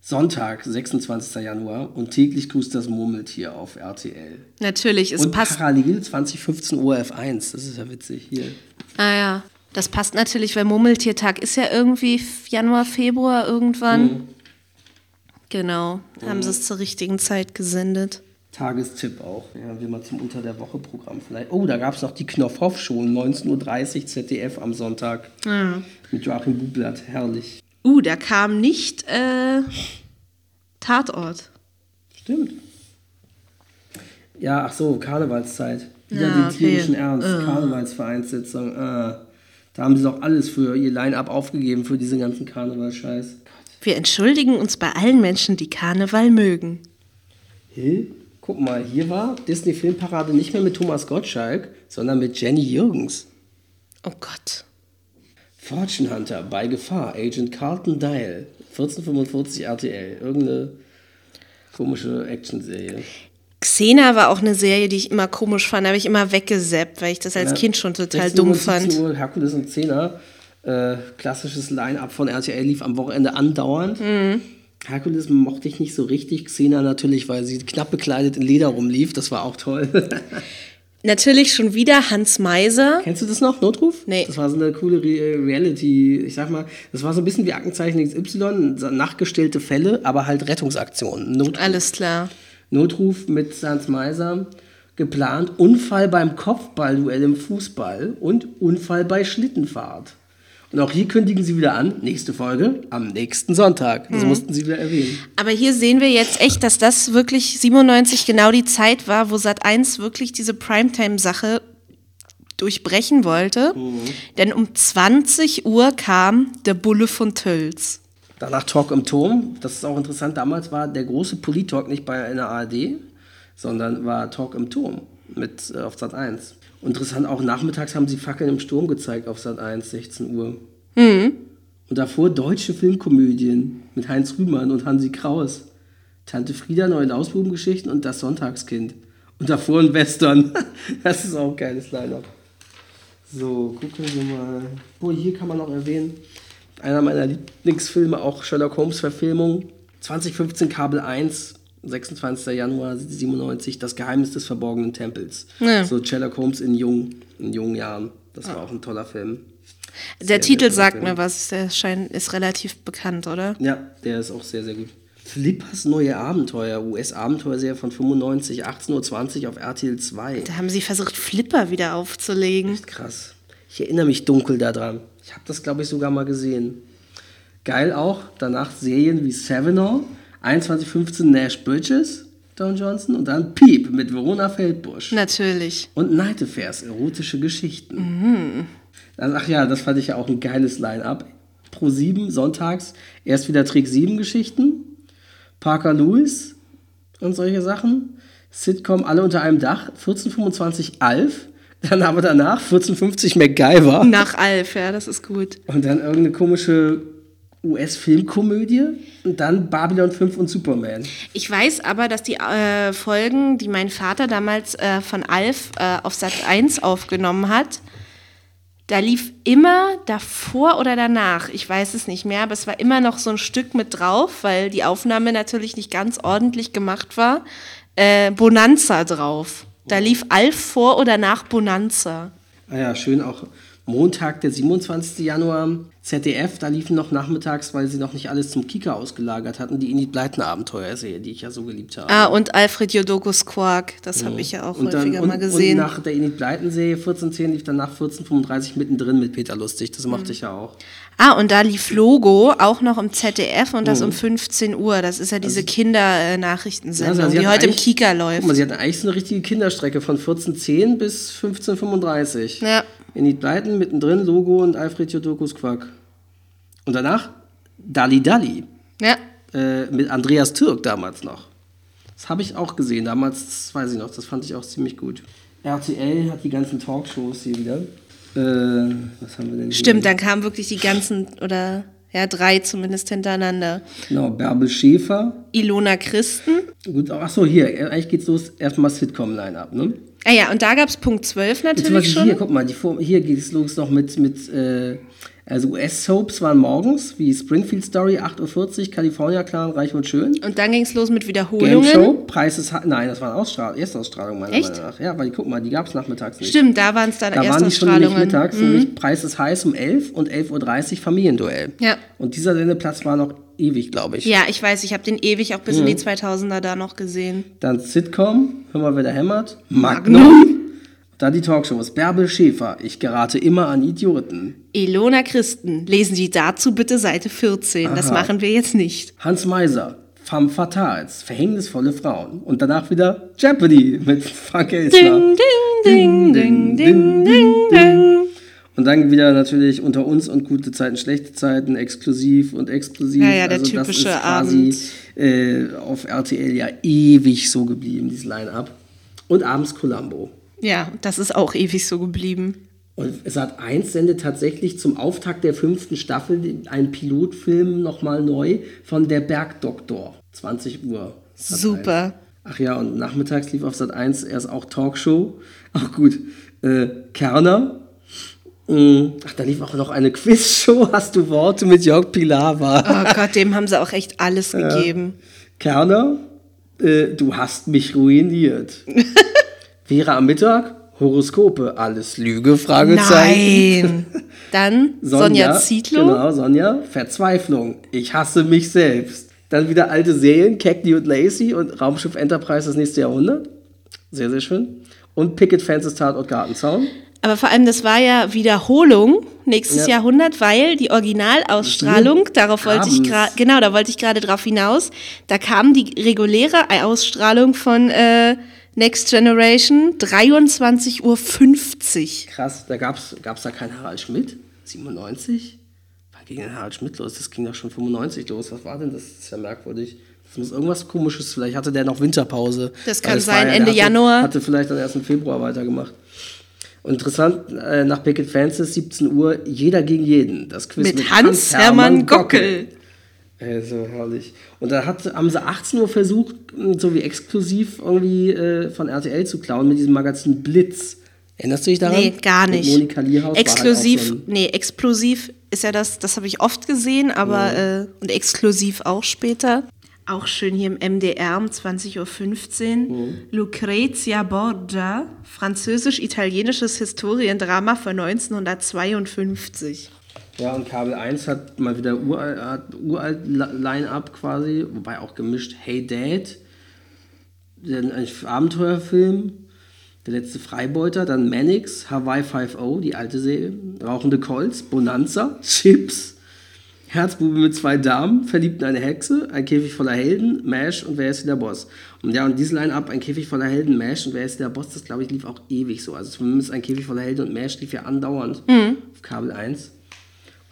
Sonntag, 26. Januar und täglich grüßt das Murmeltier auf RTL. Natürlich, es und passt. Und parallel 2015 ORF1, das ist ja witzig, hier. Ah ja, das passt natürlich, weil Murmeltiertag ist ja irgendwie Januar, Februar irgendwann. Genau, haben sie es zur richtigen Zeit gesendet. Tagestipp auch. Ja, wir mal zum Unter der Woche Programm vielleicht. Oh, da gab es noch die Knopfhoff Show, 19.30 Uhr ZDF am Sonntag. Ah. Mit Joachim Bublatt, herrlich. Da kam nicht Tatort. Stimmt. Ja, ach so, Karnevalszeit. Wieder den tierischen Ernst, Karnevalsvereinssitzung. Da haben sie doch alles für ihr Line-Up aufgegeben, für diesen ganzen Karnevalscheiß. Wir entschuldigen uns bei allen Menschen, die Karneval mögen. Hey? Guck mal, hier war Disney-Filmparade nicht mehr mit Thomas Gottschalk, sondern mit Jenny Jürgens. Oh Gott. Fortune Hunter bei Gefahr, Agent Carlton Dial, 1445 RTL, irgendeine komische Actionserie. Xena war auch eine Serie, die ich immer komisch fand, da habe ich immer weggesappt, weil ich das als Kind schon total dumm fand. Herkules und Xena, klassisches Line-Up von RTL, lief am Wochenende andauernd. Mhm. Herkules mochte ich nicht so richtig, Xena natürlich, weil sie knapp bekleidet in Leder rumlief, das war auch toll. Natürlich schon wieder Hans Meiser. Kennst du das noch, Notruf? Nee. Das war so eine coole Reality, ich sag mal, das war so ein bisschen wie Aktenzeichen XY, nachgestellte Fälle, aber halt Rettungsaktionen. Notruf. Alles klar. Notruf mit Hans Meiser, geplant, Unfall beim Kopfballduell im Fußball und Unfall bei Schlittenfahrt. Und auch hier kündigen sie wieder an, nächste Folge am nächsten Sonntag. Das mussten sie wieder erwähnen. Aber hier sehen wir jetzt echt, dass das wirklich 97 genau die Zeit war, wo Sat.1 wirklich diese Primetime-Sache durchbrechen wollte. Mhm. Denn um 20 Uhr kam der Bulle von Tölz. Danach Talk im Turm. Das ist auch interessant. Damals war der große Polit-Talk nicht in der ARD, sondern war Talk im Turm mit auf Sat.1. Interessant, auch nachmittags haben sie Fackeln im Sturm gezeigt auf Sat.1, 16 Uhr. Mhm. Und davor deutsche Filmkomödien mit Heinz Rühmann und Hansi Kraus. Tante Frieda, neue Lausbubengeschichten und das Sonntagskind. Und davor ein Western. Das ist auch ein geiles Line-Up. So, gucken wir mal. Hier kann man noch erwähnen, einer meiner Lieblingsfilme, auch Sherlock Holmes-Verfilmung. 2015 Kabel 1. 26. Januar 97, das Geheimnis des verborgenen Tempels. Ja. So Sherlock Holmes in jungen Jahren. Das war auch ein toller Film. Der sehr, Titel sehr toller sagt Film. Mir was, der Schein ist relativ bekannt, oder? Ja, der ist auch sehr, sehr gut. Flippers neue Abenteuer, US-Abenteuerserie von 95, 18.20 Uhr auf RTL 2. Da haben sie versucht, Flipper wieder aufzulegen. Echt krass. Ich erinnere mich dunkel daran. Ich habe das, glaube ich, sogar mal gesehen. Geil auch, danach Serien wie Sevenol, 21:15 Nash Bridges, Don Johnson und dann Piep mit Verona Feldbusch. Natürlich. Und Night Affairs, erotische Geschichten. Mhm. Ach ja, das fand ich ja auch ein geiles Line-Up. Pro7, sonntags, erst wieder Trick-7-Geschichten, Parker Lewis und solche Sachen. Sitcom Alle unter einem Dach, 14:25 Alf, dann aber danach 14:50 MacGyver. Nach Alf, ja, das ist gut. Und dann irgendeine komische US-Filmkomödie und dann Babylon 5 und Superman. Ich weiß aber, dass die Folgen, die mein Vater damals von Alf auf Sat 1 aufgenommen hat, da lief immer davor oder danach, ich weiß es nicht mehr, aber es war immer noch so ein Stück mit drauf, weil die Aufnahme natürlich nicht ganz ordentlich gemacht war, Bonanza drauf. Da lief Alf vor oder nach Bonanza. Ah ja, schön auch Montag, der 27. Januar, ZDF, da liefen noch nachmittags, weil sie noch nicht alles zum Kika ausgelagert hatten, die Init-Blyton-Abenteuerserie, die ich ja so geliebt habe. Ah, und Alfred Jodokos Quark, das habe ich ja auch häufiger mal gesehen. Und nach der Init-Blyton-Serie 14:10 lief danach 14:35 mittendrin mit Peter Lustig, das mochte ich ja auch. Ah, und da lief Logo auch noch im ZDF und das um 15 Uhr, das ist ja diese Kindernachrichtensendung, also die heute im Kika läuft. Guck mal, sie hatten eigentlich so eine richtige Kinderstrecke von 14:10 bis 15:35. Ja. Init-Blyton, mittendrin Logo und Alfred Jodokos Quark. Und danach Dalli Dalli. Ja. Mit Andreas Türk damals noch. Das habe ich auch gesehen. Damals, weiß ich noch, das fand ich auch ziemlich gut. RTL hat die ganzen Talkshows hier wieder. Was haben wir denn hier? Stimmt, dann kamen wirklich die ganzen, oder ja, 3 zumindest hintereinander. Genau, Bärbel Schäfer. Ilona Christen. Gut, achso, hier, eigentlich geht's los. Erstmal Sitcom-Line-Up, ne? Ah ja, und da gab es Punkt 12 natürlich schon. Hier, guck mal, hier geht es los noch mit US-Soaps waren morgens, wie Springfield Story, 8:40 Uhr, California Clan, Reich und Schön. Und dann ging es los mit Wiederholungen. Game Show, Preis ist, nein, das war eine Erstausstrahlung meiner Meinung nach. Ja, weil guck mal, die gab es nachmittags nicht. Stimmt, da waren es dann Erstausstrahlungen. Da waren die schon nämlich mittags, nämlich Preis ist heiß um 11 und 11:30 Uhr Familienduell. Ja. Und dieser Sendeplatz war noch ewig, glaube ich. Ja, ich weiß, ich habe den ewig auch bis in die 2000er da noch gesehen. Dann Sitcom, hör mal, wer da hämmert. Magnum. Dann die Talkshows. Bärbel Schäfer, ich gerate immer an Idioten. Ilona Christen, lesen Sie dazu bitte Seite 14. Aha. Das machen wir jetzt nicht. Hans Meiser, Femme Fatales, verhängnisvolle Frauen. Und danach wieder Jeopardy mit Frank Elstner. Ding, ding, ding, ding, ding, ding, ding. Und dann wieder natürlich Unter uns und Gute Zeiten, Schlechte Zeiten, Exklusiv und Explosiv. Ja, der also typische Abend. Auf RTL ja ewig so geblieben, dieses Line-Up. Und abends Columbo. Ja, das ist auch ewig so geblieben. Und Sat.1 sendet tatsächlich zum Auftakt der 5. Staffel einen Pilotfilm nochmal neu von Der Bergdoktor. 20 Uhr. Sat.1. Super. Ach ja, und nachmittags lief auf Sat.1 erst auch Talkshow. Auch gut. Kerner. Ach, da lief auch noch eine Quizshow, Hast du Worte mit Jörg Pilawa. Oh Gott, dem haben sie auch echt alles gegeben. Kerner, du hast mich ruiniert. Vera am Mittag, Horoskope, alles Lüge, Fragezeichen. Nein. Dann Sonja Zietlow. Genau, Sonja, Verzweiflung, ich hasse mich selbst. Dann wieder alte Serien, Cagney und Lacey und Raumschiff Enterprise, das nächste Jahrhundert. Sehr, sehr schön. Und Picket Fences, Tatort Gartenzaun. Aber vor allem, das war ja Wiederholung nächstes Jahrhundert, weil die Originalausstrahlung, da wollte ich gerade drauf hinaus, da kam die reguläre Ausstrahlung von Next Generation 23:50 Uhr. Krass, da gab's da keinen Harald Schmidt? 97? War gegen den Harald Schmidt los? Das ging doch schon 95 los. Was war denn das? Das ist ja merkwürdig. Das muss irgendwas Komisches, vielleicht hatte der noch Winterpause. Das kann sein, Ende Januar. Hatte vielleicht dann erst im Februar weitergemacht. Interessant, nach Picket Fences, 17 Uhr, Jeder gegen jeden. Das Quiz mit Hans-Hermann Gockel. So herrlich. Und da haben sie 18 Uhr versucht, so wie exklusiv irgendwie von RTL zu klauen mit diesem Magazin Blitz. Erinnerst du dich daran? Nee, gar nicht. Mit Monika Niehaus. Explosiv ist ja das habe ich oft gesehen, aber und exklusiv auch später. Auch schön hier im MDR um 20:15 Uhr. Lucrezia Borgia, französisch-italienisches Historiendrama von 1952. Ja, und Kabel 1 hat mal wieder uralt Line-Up quasi, wobei auch gemischt. Hey Dad, ein Abenteuerfilm. Der letzte Freibeuter, dann Mannix, Hawaii 5-0, die alte Serie, Rauchende Colts, Bonanza, Chips, Herzbube mit zwei Damen, Verliebt in eine Hexe, Ein Käfig voller Helden, MASH und Wer ist der Boss? Und ja, und diese Line-Up, Ein Käfig voller Helden, MASH und Wer ist der Boss, das glaube ich lief auch ewig so. Also zumindest Ein Käfig voller Helden und MASH lief ja andauernd auf Kabel 1.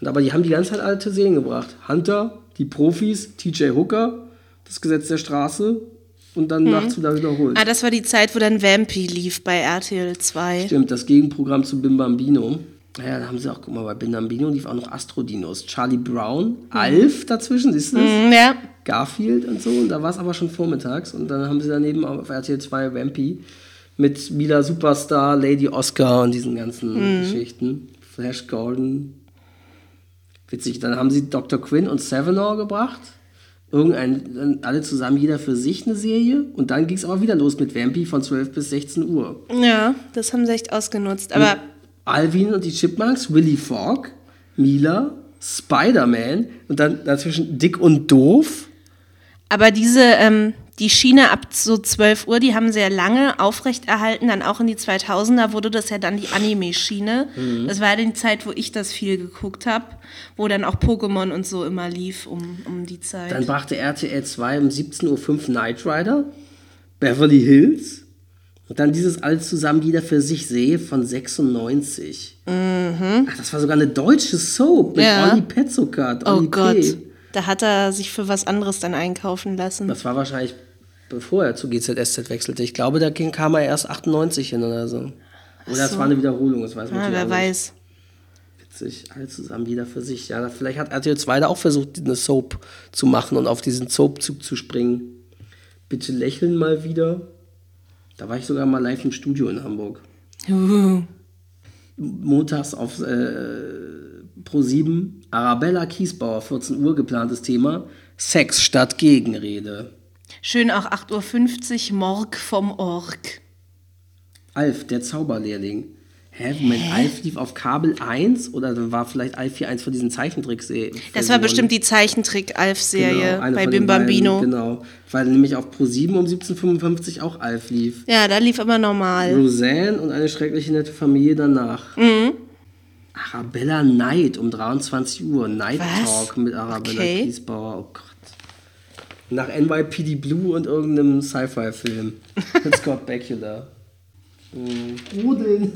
Und aber die haben die ganze Zeit alte Serien gebracht. Hunter, Die Profis, TJ Hooker, Das Gesetz der Straße und dann nachts wieder wiederholt. Ah, das war die Zeit, wo dann Vampy lief bei RTL 2. Stimmt, das Gegenprogramm zu Bim Bambino. Naja, da haben sie auch, guck mal, bei Bim Bambino lief auch noch Astrodinos, Charlie Brown, Alf dazwischen, siehst du das? Ja. Garfield und so, und da war es aber schon vormittags und dann haben sie daneben auf RTL 2 Vampy mit Mila Superstar, Lady Oscar und diesen ganzen Geschichten. Flash Gordon. Witzig, dann haben sie Dr. Quinn und Savanor gebracht. Alle zusammen, jeder für sich eine Serie. Und dann ging es aber wieder los mit Vampy von 12 bis 16 Uhr. Ja, das haben sie echt ausgenutzt. Aber Alvin und die Chipmunks, Willy Fogg, Mila, Spider-Man und dann dazwischen Dick und Doof. Aber diese, die Schiene ab so 12 Uhr, die haben sehr lange aufrechterhalten. Dann auch in die 2000er wurde das ja dann die Anime-Schiene. Mhm. Das war ja die Zeit, wo ich das viel geguckt habe, wo dann auch Pokémon und so immer lief um die Zeit. Dann brachte RTL 2 um 17.05 Uhr Knight Rider, Beverly Hills und dann dieses Alles zusammen, jeder für sich sehe von 96. Mhm. Ach, das war sogar eine deutsche Soap mit Olli Petzokat. Oh Gott. Da hat er sich für was anderes dann einkaufen lassen. Das war wahrscheinlich, bevor er zu GZSZ wechselte. Ich glaube, da kam er erst 98 hin oder so. Oder es war eine Wiederholung, das weiß man nicht. Wer weiß. Witzig, alle zusammen, jeder für sich. Ja, vielleicht hat RTL 2 da auch versucht, eine Soap zu machen und auf diesen Soap-Zug zu springen. Bitte lächeln mal wieder. Da war ich sogar mal live im Studio in Hamburg. Montags auf Pro7, Arabella Kiesbauer, 14 Uhr geplantes Thema, Sex statt Gegenrede. Schön auch 8.50 Uhr, Morg vom Org. Alf, der Zauberlehrling. Moment, Alf lief auf Kabel 1 oder war vielleicht Alf 41 von diesen Zeichentrickserien? Das war bestimmt die Zeichentrick-Alf-Serie bei Bim Bambino. Genau, weil nämlich auf Pro7 um 17.55 Uhr auch Alf lief. Ja, da lief immer normal. Roseanne und eine schreckliche nette Familie danach. Mhm. Arabella Night um 23 Uhr. Night Talk mit Arabella Kiesbauer. Oh Gott. Nach NYPD Blue und irgendeinem Sci-Fi-Film. Mit Scott Bakula. Rudeln.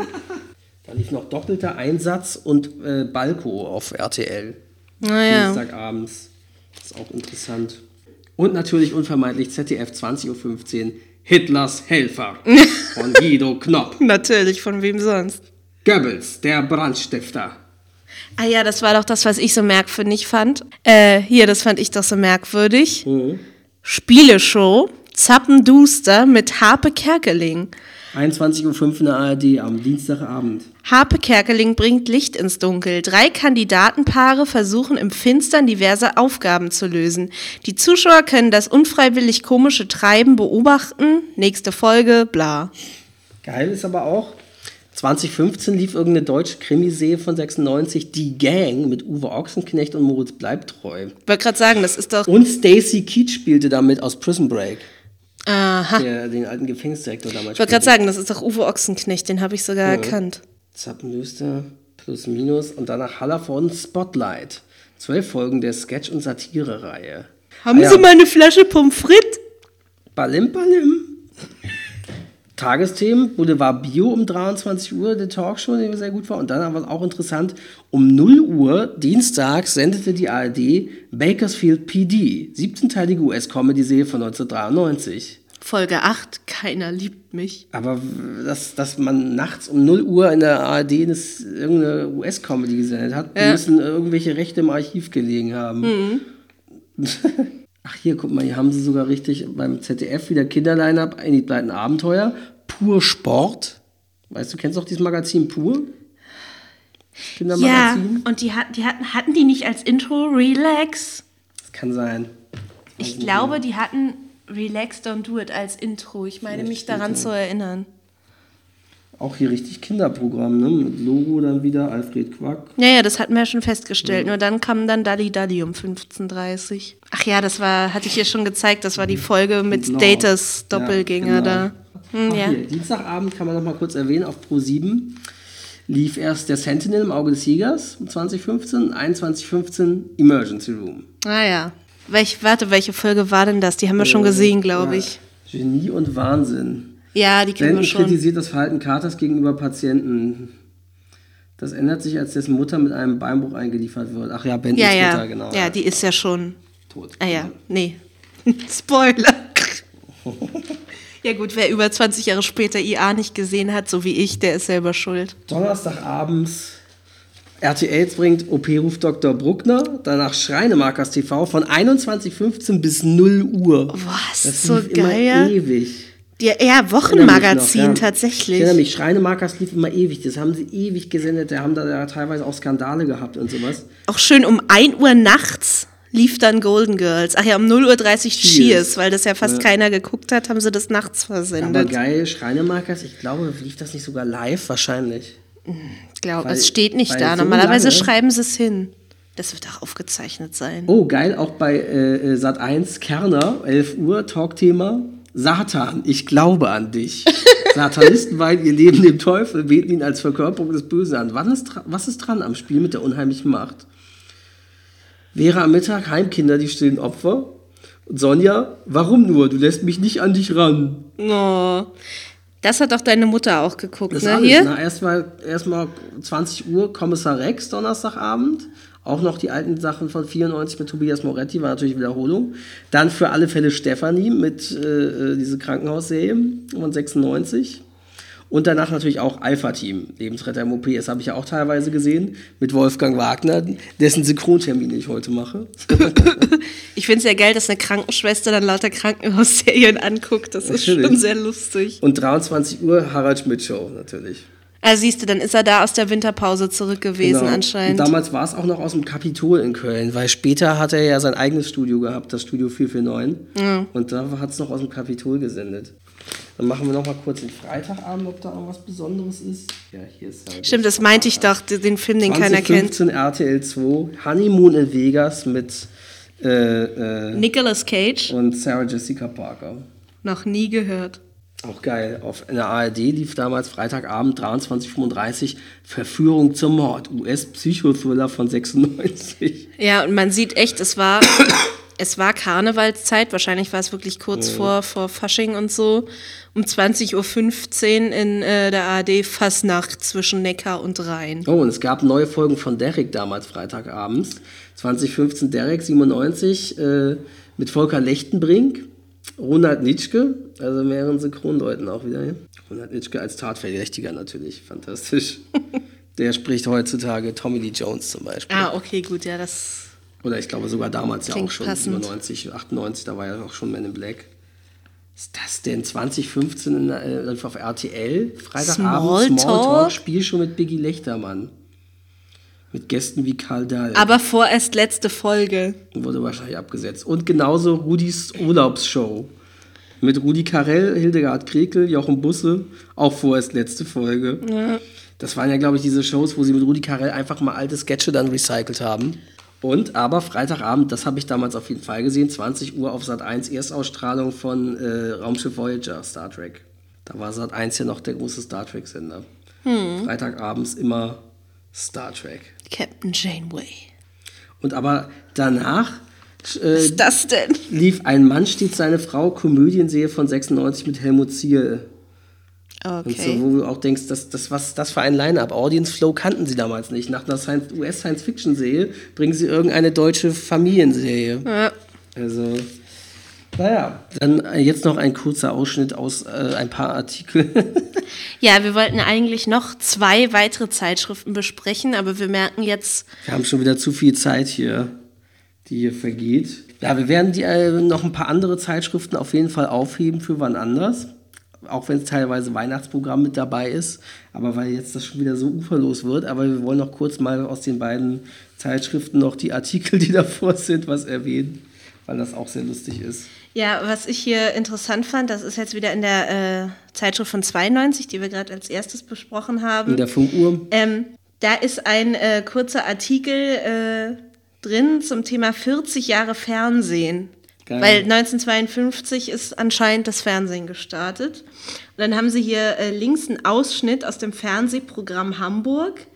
Da lief noch Doppelter Einsatz und Balko auf RTL. Naja. Dienstagabends. Das ist auch interessant. Und natürlich unvermeidlich ZDF 20.15 Uhr. Hitlers Helfer. Von Guido Knopp. Natürlich, von wem sonst? Goebbels, der Brandstifter. Ah ja, das war doch das, was ich so merkwürdig fand. Das fand ich doch so merkwürdig. Mhm. Spieleshow, Zappenduster mit Harpe Kerkeling. 21.05 Uhr in der ARD am Dienstagabend. Harpe Kerkeling bringt Licht ins Dunkel. 3 Kandidatenpaare versuchen im Finstern diverse Aufgaben zu lösen. Die Zuschauer können das unfreiwillig komische Treiben beobachten. Nächste Folge, bla. Geil ist aber auch, 2015 lief irgendeine deutsche Krimiserie von 96, Die Gang, mit Uwe Ochsenknecht und Moritz Bleibtreu. Ich wollte gerade sagen, das ist doch... Und Stacey Keach spielte damit aus Prison Break. Aha. Der den alten Gefängnisdirektor damals spielte. Ich wollte gerade sagen, das ist doch Uwe Ochsenknecht, den habe ich sogar erkannt. Zappenlöster, plus minus und danach Hallervorden Spotlight. 12 Folgen der Sketch- und Satire-Reihe. Haben Sie mal eine Flasche Pommes frites? Balim, balim. Tagesthemen, Boulevard Bio um 23 Uhr, der Talkshow, der sehr gut war. Und dann aber auch interessant, um 0 Uhr dienstags sendete die ARD Bakersfield PD, 17-teilige US-Comedy-Serie von 1993. Folge 8, keiner liebt mich. Aber dass man nachts um 0 Uhr in der ARD irgendeine US-Comedy gesendet hat, müssen irgendwelche Rechte im Archiv gelegen haben. Mhm. Ach hier, guck mal, hier haben sie sogar richtig beim ZDF wieder Kinder-Line-Up, die bleiben Abenteuer, Pur Sport. Weißt du, kennst du auch dieses Magazin Pur? Kindermagazin? Ja, und hatten die nicht als Intro Relax? Das kann sein. Ich glaube, mehr. Die hatten Relax Don't Do It als Intro. Ich meine, mich daran zu erinnern. Auch hier richtig Kinderprogramm, ne? Mit Logo dann wieder, Alfred Quack. Ja, das hatten wir ja schon festgestellt. Ja. Nur dann kam dann Dalli Dalli um 15.30 Uhr. Ach ja, das war, hatte ich hier schon gezeigt, das war die Folge mit Datas Doppelgänger da. Ja. Hier, Dienstagabend kann man noch mal kurz erwähnen, auf Pro7 lief erst der Sentinel im Auge des Jägers um 2015, 21:15 Emergency Room. Ah ja. Welche Folge war denn das? Die haben wir schon gesehen, glaube ich. Genie und Wahnsinn. Ja, die kennen wir schon. Denton kritisiert das Verhalten Carters gegenüber Patienten. Das ändert sich, als dessen Mutter mit einem Beinbruch eingeliefert wird. Ach ja, Bentons Mutter, genau. Ja, die ist ja schon tot. Ah ja, nee. Spoiler. Ja gut, wer über 20 Jahre später IA nicht gesehen hat, so wie ich, der ist selber schuld. Donnerstagabends, RTL bringt OP ruft Dr. Bruckner, danach Schreinemarkers TV von 21:15 bis 0 Uhr. Was, das so lief geil. Immer ewig. Ja, Wochenmagazin noch, ja. Tatsächlich. Ich erinnere mich, Schreinemarkers lief immer ewig. Das haben sie ewig gesendet. Da haben da teilweise auch Skandale gehabt und sowas. Auch schön um 1 Uhr nachts lief dann Golden Girls. Ach ja, um 0:30 Uhr Cheers, weil das ja fast keiner geguckt hat, haben sie das nachts versendet. Ja, aber geil, Schreinemarkers, ich glaube, lief das nicht sogar live wahrscheinlich. Ich glaube, es steht nicht da. So normalerweise schreiben sie es hin. Das wird auch aufgezeichnet sein. Oh, geil, auch bei Sat1 Kerner, 11 Uhr, Talkthema. Satan, ich glaube an dich. Satanisten weihen ihr Leben dem Teufel, beten ihn als Verkörperung des Bösen an. Was ist dran am Spiel mit der unheimlichen Macht? Vera am Mittag, Heimkinder, die stillen Opfer. Und Sonja, warum nur? Du lässt mich nicht an dich ran. Oh, das hat doch deine Mutter auch geguckt, das ne? Hier? Na, erstmal 20 Uhr, Kommissar Rex, Donnerstagabend. Auch noch die alten Sachen von 94 mit Tobias Moretti, war natürlich Wiederholung. Dann für alle Fälle Stefanie mit diese Krankenhausserie von 96. Und danach natürlich auch Alpha-Team, Lebensretter im OP. Das habe ich ja auch teilweise gesehen mit Wolfgang Wagner, dessen Synchrontermin ich heute mache. Ich finde es ja geil, dass eine Krankenschwester dann lauter Krankenhausserien anguckt. Das natürlich. Ist schon sehr lustig. Und 23 Uhr Harald Schmidt-Show natürlich. Also siehst du, dann ist er da aus der Winterpause zurück gewesen anscheinend. Und damals war es auch noch aus dem Kapitol in Köln, weil später hat er ja sein eigenes Studio gehabt, das Studio 449. Ja. Und da hat es noch aus dem Kapitol gesendet. Dann machen wir noch mal kurz den Freitagabend, ob da irgendwas Besonderes ist. Ja, hier ist halt stimmt, das meinte ich doch, den Film, den keiner kennt. 2015 RTL 2, Honeymoon in Vegas mit Nicolas Cage und Sarah Jessica Parker. Noch nie gehört. Auch geil. In der ARD lief damals Freitagabend 23:35 Verführung zum Mord. US-Psychothriller von 96. Ja, und man sieht echt, es war Karnevalszeit. Wahrscheinlich war es wirklich kurz vor Fasching und so. Um 20:15 Uhr in der ARD Fasnacht zwischen Neckar und Rhein. Oh, und es gab neue Folgen von Derrick damals Freitagabends. 2015 Derrick 97 mit Volker Lechtenbrink. Ronald Nitschke, also mehreren Synchrondeuten auch wieder. Ronald Nitschke als Tatverdächtiger natürlich, fantastisch. Der spricht heutzutage Tommy Lee Jones zum Beispiel. Ah, okay, gut, ja, das oder ich glaube sogar damals ja auch schon, passend. 97, 98, da war ja auch schon Man in Black. Ist das denn 2015 auf RTL? Freitagabend, Smalltalk, Spielshow mit Biggie Lechtermann. Mit Gästen wie Karl Dahl. Aber vorerst letzte Folge. Wurde wahrscheinlich abgesetzt. Und genauso Rudis Urlaubsshow. Mit Rudi Carrell, Hildegard Krekel, Jochen Busse. Auch vorerst letzte Folge. Ja. Das waren ja, glaube ich, diese Shows, wo sie mit Rudi Carrell einfach mal alte Sketche dann recycelt haben. Und aber Freitagabend, das habe ich damals auf jeden Fall gesehen, 20 Uhr auf Sat1, Erstausstrahlung von Raumschiff Voyager, Star Trek. Da war Sat1 ja noch der große Star Trek-Sender. Freitagabends immer Star Trek. Captain Janeway. Und aber danach was ist das denn? Lief Ein Mann stiehlt seine Frau, Komödienserie von 96 mit Helmut Zierl. Okay. Und so, wo du auch denkst, was das für ein Line-Up. Audience Flow kannten sie damals nicht. Nach einer US-Science-Fiction-Serie bringen sie irgendeine deutsche Familienserie. Ja. Also, naja. Dann jetzt noch ein kurzer Ausschnitt aus ein paar Artikeln. Ja, wir wollten eigentlich noch 2 weitere Zeitschriften besprechen, aber wir merken jetzt... Wir haben schon wieder zu viel Zeit hier, die hier vergeht. Ja, wir werden noch ein paar andere Zeitschriften auf jeden Fall aufheben für wann anders. Auch wenn es teilweise Weihnachtsprogramm mit dabei ist. Aber weil jetzt das schon wieder so uferlos wird. Aber wir wollen noch kurz mal aus den beiden Zeitschriften noch die Artikel, die davor sind, was erwähnen. Weil das auch sehr lustig ist. Ja, was ich hier interessant fand, das ist jetzt wieder in der Zeitschrift von 92, die wir gerade als erstes besprochen haben. In der Funkuhr. Da ist ein kurzer Artikel drin zum Thema 40 Jahre Fernsehen. Geil. Weil 1952 ist anscheinend das Fernsehen gestartet. Und dann haben sie hier links einen Ausschnitt aus dem Fernsehprogramm Hamburg.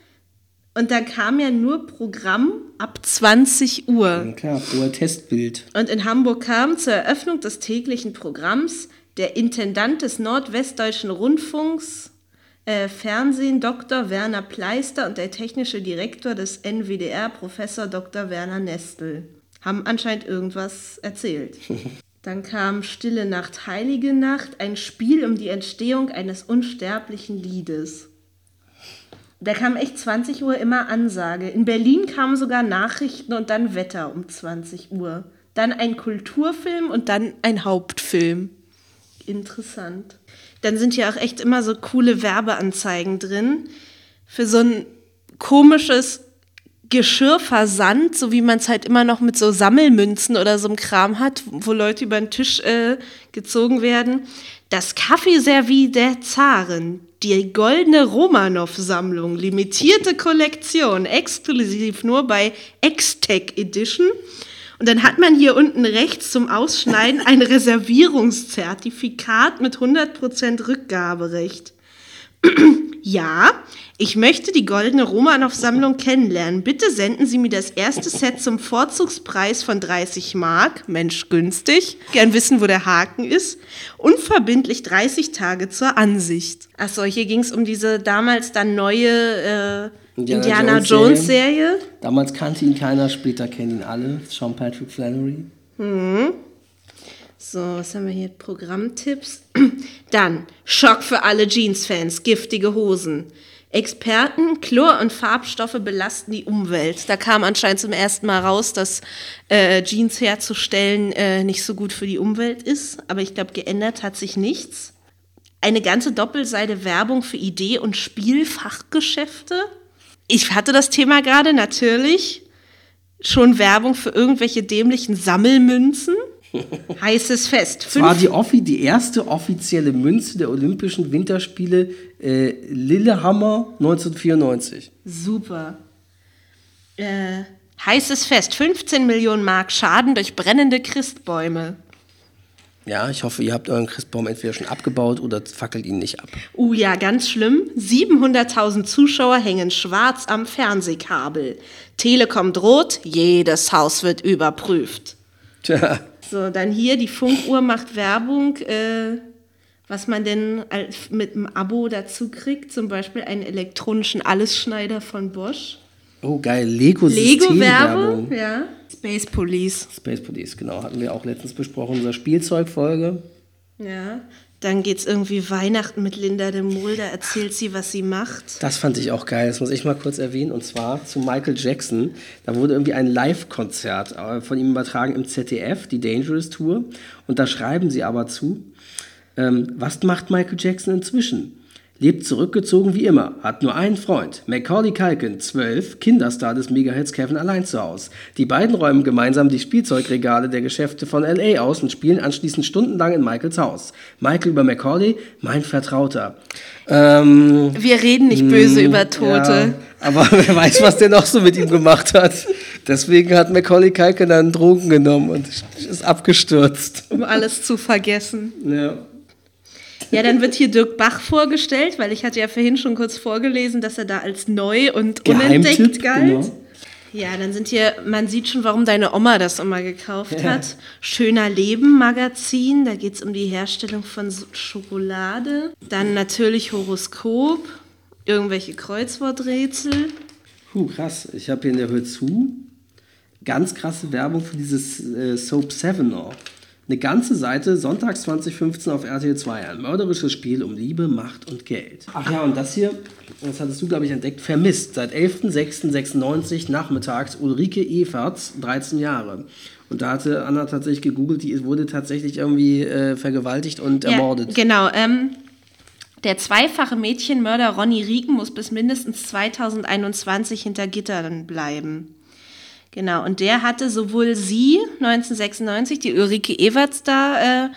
Und da kam ja nur Programm ab 20 Uhr. Ja, klar, hoher Testbild. Und in Hamburg kam zur Eröffnung des täglichen Programms der Intendant des Nordwestdeutschen Rundfunks, Fernsehen, Dr. Werner Pleister, und der technische Direktor des NWDR, Professor Dr. Werner Nestel. Haben anscheinend irgendwas erzählt. Dann kam Stille Nacht, Heilige Nacht, ein Spiel um die Entstehung eines unsterblichen Liedes. Da kam echt 20 Uhr immer Ansage. In Berlin kamen sogar Nachrichten und dann Wetter um 20 Uhr. Dann ein Kulturfilm und dann ein Hauptfilm. Interessant. Dann sind hier auch echt immer so coole Werbeanzeigen drin. Für so ein komisches Geschirr versandt, so wie man es halt immer noch mit so Sammelmünzen oder so einem Kram hat, wo Leute über den Tisch gezogen werden. Das Kaffeeservice der Zaren, die goldene Romanov-Sammlung, limitierte Kollektion, exklusiv nur bei Extec Edition. Und dann hat man hier unten rechts zum Ausschneiden ein Reservierungszertifikat mit 100% Rückgaberecht. Ja, ich möchte die goldene Romanov-Sammlung kennenlernen. Bitte senden Sie mir das erste Set zum Vorzugspreis von 30 Mark, Mensch günstig, gern wissen, wo der Haken ist, unverbindlich 30 Tage zur Ansicht. Achso, hier ging es um diese damals dann neue Indiana Jones-Serie. Damals kannte ihn keiner, später kennen ihn alle, Sean Patrick Flannery. Mhm. So, was haben wir hier? Programmtipps. Dann, Schock für alle Jeans-Fans, giftige Hosen. Experten, Chlor und Farbstoffe belasten die Umwelt. Da kam anscheinend zum ersten Mal raus, dass Jeans herzustellen nicht so gut für die Umwelt ist. Aber ich glaube, geändert hat sich nichts. Eine ganze Doppelseite Werbung für Idee- und Spielfachgeschäfte. Ich hatte das Thema gerade, natürlich. Schon Werbung für irgendwelche dämlichen Sammelmünzen. Heißes Fest. Es war die erste offizielle Münze der Olympischen Winterspiele Lillehammer 1994. Super. Heißes Fest. 15 Millionen Mark Schaden durch brennende Christbäume. Ja, ich hoffe, ihr habt euren Christbaum entweder schon abgebaut oder fackelt ihn nicht ab. Oh ja, ganz schlimm. 700.000 Zuschauer hängen schwarz am Fernsehkabel. Telekom droht, jedes Haus wird überprüft. Tja. So, dann hier, die Funkuhr macht Werbung, was man denn mit einem Abo dazu kriegt, zum Beispiel einen elektronischen Allesschneider von Bosch. Oh, geil, Lego-Werbung, ja. Space Police, genau, hatten wir auch letztens besprochen, unsere Spielzeugfolge. Ja, dann geht's irgendwie Weihnachten mit Linda de Mol, da erzählt sie, was sie macht. Das fand ich auch geil, das muss ich mal kurz erwähnen, und zwar zu Michael Jackson. Da wurde irgendwie ein Live-Konzert von ihm übertragen im ZDF, die Dangerous Tour, und da schreiben sie aber zu, was macht Michael Jackson inzwischen? Lebt zurückgezogen wie immer, hat nur einen Freund, Macaulay Culkin, 12, Kinderstar des Megahertz Kevin allein zu Hause. Die beiden räumen gemeinsam die Spielzeugregale der Geschäfte von L.A. aus und spielen anschließend stundenlang in Michaels Haus. Michael über Macaulay, mein Vertrauter. Wir reden nicht böse über Tote. Ja, aber wer weiß, was der noch so mit ihm gemacht hat. Deswegen hat Macaulay Culkin dann Drogen genommen und ist abgestürzt. Um alles zu vergessen. Ja. Ja, dann wird hier Dirk Bach vorgestellt, weil ich hatte ja vorhin schon kurz vorgelesen, dass er da als neu und unentdeckt galt. Genau. Ja, dann sind hier, man sieht schon, warum deine Oma das immer gekauft hat. Schöner Leben Magazin, da geht es um die Herstellung von Schokolade. Dann natürlich Horoskop, irgendwelche Kreuzworträtsel. Puh, krass, ich habe hier in der Hör zu ganz krasse Werbung für dieses Soap 7 auch. Eine ganze Seite, sonntags 2015 auf RTL 2, ein mörderisches Spiel um Liebe, Macht und Geld. Ach ja, und das hier, das hattest du, glaube ich, entdeckt, vermisst. Seit 11.06.96 nachmittags Ulrike Everts, 13 Jahre. Und da hatte Anna tatsächlich gegoogelt, die wurde tatsächlich irgendwie vergewaltigt und ermordet. Genau, der zweifache Mädchenmörder Ronny Rieken muss bis mindestens 2021 hinter Gittern bleiben. Genau, und der hatte sowohl sie 1996, die Ulrike Everts, da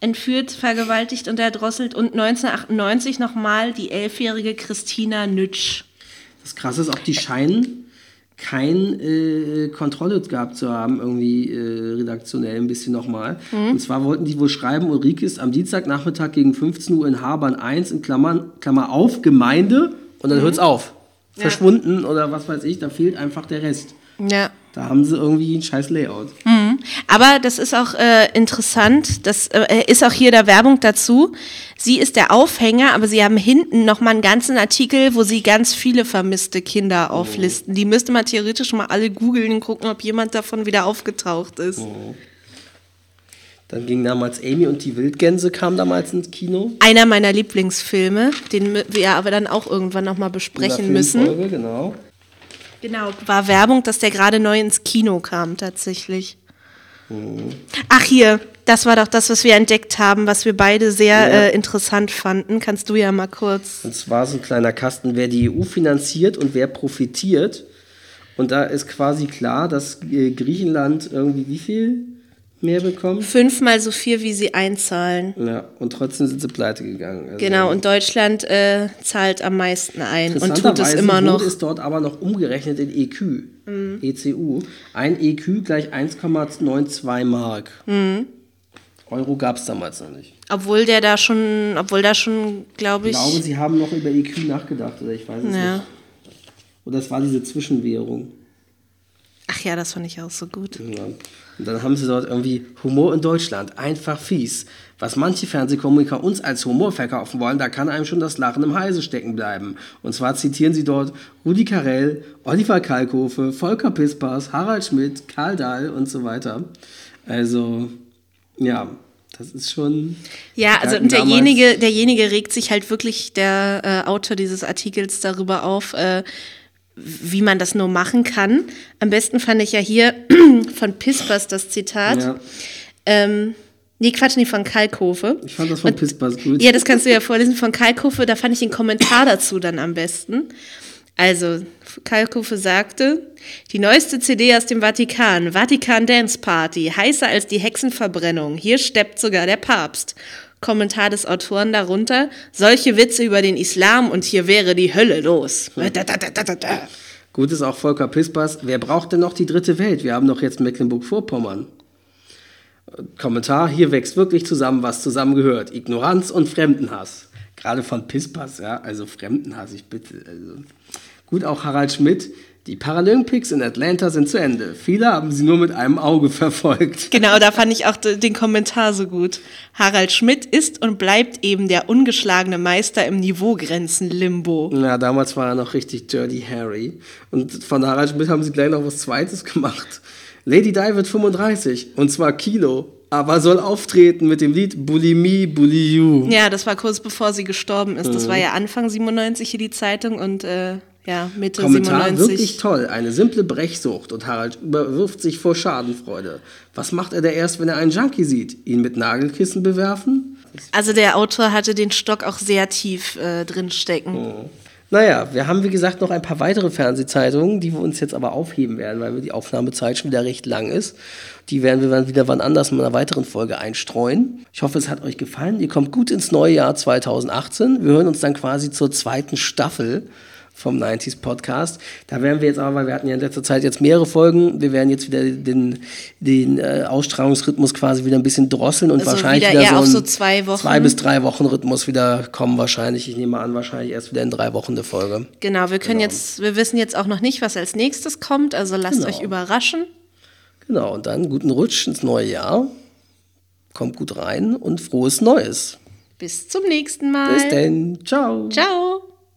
entführt, vergewaltigt und erdrosselt, und 1998 nochmal die 11-jährige Christina Nütsch. Das Krasse ist, auch die scheinen kein Kontrolle gehabt zu haben, irgendwie redaktionell ein bisschen nochmal. Mhm. Und zwar wollten die wohl schreiben, Ulrike ist am Dienstagnachmittag gegen 15 Uhr in Habern 1 in Klammern, Klammer auf, Gemeinde, und dann hört's auf. Verschwunden oder was weiß ich, da fehlt einfach der Rest. Ja. Da haben sie irgendwie ein scheiß Layout. Mhm. Aber das ist auch interessant, das ist auch hier der Werbung dazu. Sie ist der Aufhänger, aber sie haben hinten nochmal einen ganzen Artikel, wo sie ganz viele vermisste Kinder auflisten. Die müsste man theoretisch mal alle googeln und gucken, ob jemand davon wieder aufgetaucht ist. Mhm. Dann ging damals Amy und die Wildgänse, kam damals ins Kino. Einer meiner Lieblingsfilme, den wir aber dann auch irgendwann nochmal besprechen müssen. Genau. Genau, war Werbung, dass der gerade neu ins Kino kam, tatsächlich. Mhm. Ach hier, das war doch das, was wir entdeckt haben, was wir beide sehr interessant fanden. Kannst du ja mal kurz... Und zwar so ein kleiner Kasten, wer die EU finanziert und wer profitiert. Und da ist quasi klar, dass Griechenland irgendwie wie viel mehr bekommt? 5-mal so viel, wie sie einzahlen. Ja, und trotzdem sind sie pleite gegangen. Also genau, und Deutschland zahlt am meisten ein und tut es immer noch. Ist dort aber noch umgerechnet in EQ, ECU. Ein EQ gleich 1,92 Mark. Mhm. Euro gab es damals noch nicht. Obwohl da schon, glaube ich... Ich glaube, sie haben noch über EQ nachgedacht, oder ich weiß es nicht. Oder es war diese Zwischenwährung. Ach ja, das fand ich auch so gut. Ja. Und dann haben sie dort irgendwie Humor in Deutschland, einfach fies. Was manche Fernsehkomiker uns als Humor verkaufen wollen, da kann einem schon das Lachen im Halse stecken bleiben. Und zwar zitieren sie dort Rudi Carrell, Oliver Kalkofe, Volker Pispers, Harald Schmidt, Karl Dahl und so weiter. Also, ja, das ist schon... Ja, also derjenige regt sich halt wirklich, der Autor dieses Artikels, darüber auf, wie man das nur machen kann. Am besten fand ich ja hier von Pispers das Zitat. Ja. Von Kalkofe. Ich fand das von Pispers gut. Ja, das kannst du ja vorlesen. Von Kalkofe, da fand ich den Kommentar dazu dann am besten. Also, Kalkofe sagte, die neueste CD aus dem Vatikan, Vatikan Dance Party, heißer als die Hexenverbrennung. Hier steppt sogar der Papst. Kommentar des Autoren darunter, solche Witze über den Islam und hier wäre die Hölle los. Da. Gut ist auch Volker Pispers, wer braucht denn noch die dritte Welt? Wir haben doch jetzt Mecklenburg-Vorpommern. Kommentar, hier wächst wirklich zusammen, was zusammengehört. Ignoranz und Fremdenhass. Gerade von Pispers, ja, also Fremdenhass, ich bitte. Also. Gut, auch Harald Schmidt. Die Paralympics in Atlanta sind zu Ende. Viele haben sie nur mit einem Auge verfolgt. Genau, da fand ich auch den Kommentar so gut. Harald Schmidt ist und bleibt eben der ungeschlagene Meister im Niveaugrenzen-Limbo. Na, damals war er noch richtig Dirty Harry. Und von Harald Schmidt haben sie gleich noch was Zweites gemacht. Lady Di wird 35, und zwar Kilo, aber soll auftreten mit dem Lied Bulimie, Buliu. Ja, das war kurz bevor sie gestorben ist. Das war ja Anfang 97 hier die Zeitung und... Ja, Mitte Kommentar 97. Wirklich toll, eine simple Brechsucht und Harald überwirft sich vor Schadenfreude. Was macht er da erst, wenn er einen Junkie sieht? Ihn mit Nagelkissen bewerfen? Also der Autor hatte den Stock auch sehr tief drinstecken. Oh. Naja, wir haben wie gesagt noch ein paar weitere Fernsehzeitungen, die wir uns jetzt aber aufheben werden, weil die Aufnahmezeit schon wieder recht lang ist. Die werden wir dann wieder wann anders in einer weiteren Folge einstreuen. Ich hoffe, es hat euch gefallen. Ihr kommt gut ins neue Jahr 2018. Wir hören uns dann quasi zur zweiten Staffel vom 90s Podcast. Da werden wir jetzt aber, weil wir hatten ja in letzter Zeit jetzt mehrere Folgen, wir werden jetzt wieder den Ausstrahlungsrhythmus quasi wieder ein bisschen drosseln und also wahrscheinlich wieder eher so auf so 2 Wochen. 2 bis 3 Wochen Rhythmus wieder kommen wahrscheinlich. Ich nehme an, wahrscheinlich erst wieder in 3 Wochen eine Folge. Genau, wir wissen jetzt auch noch nicht, was als nächstes kommt, also lasst euch überraschen. Genau, und dann guten Rutsch ins neue Jahr. Kommt gut rein und frohes Neues. Bis zum nächsten Mal. Bis denn. Ciao. Ciao.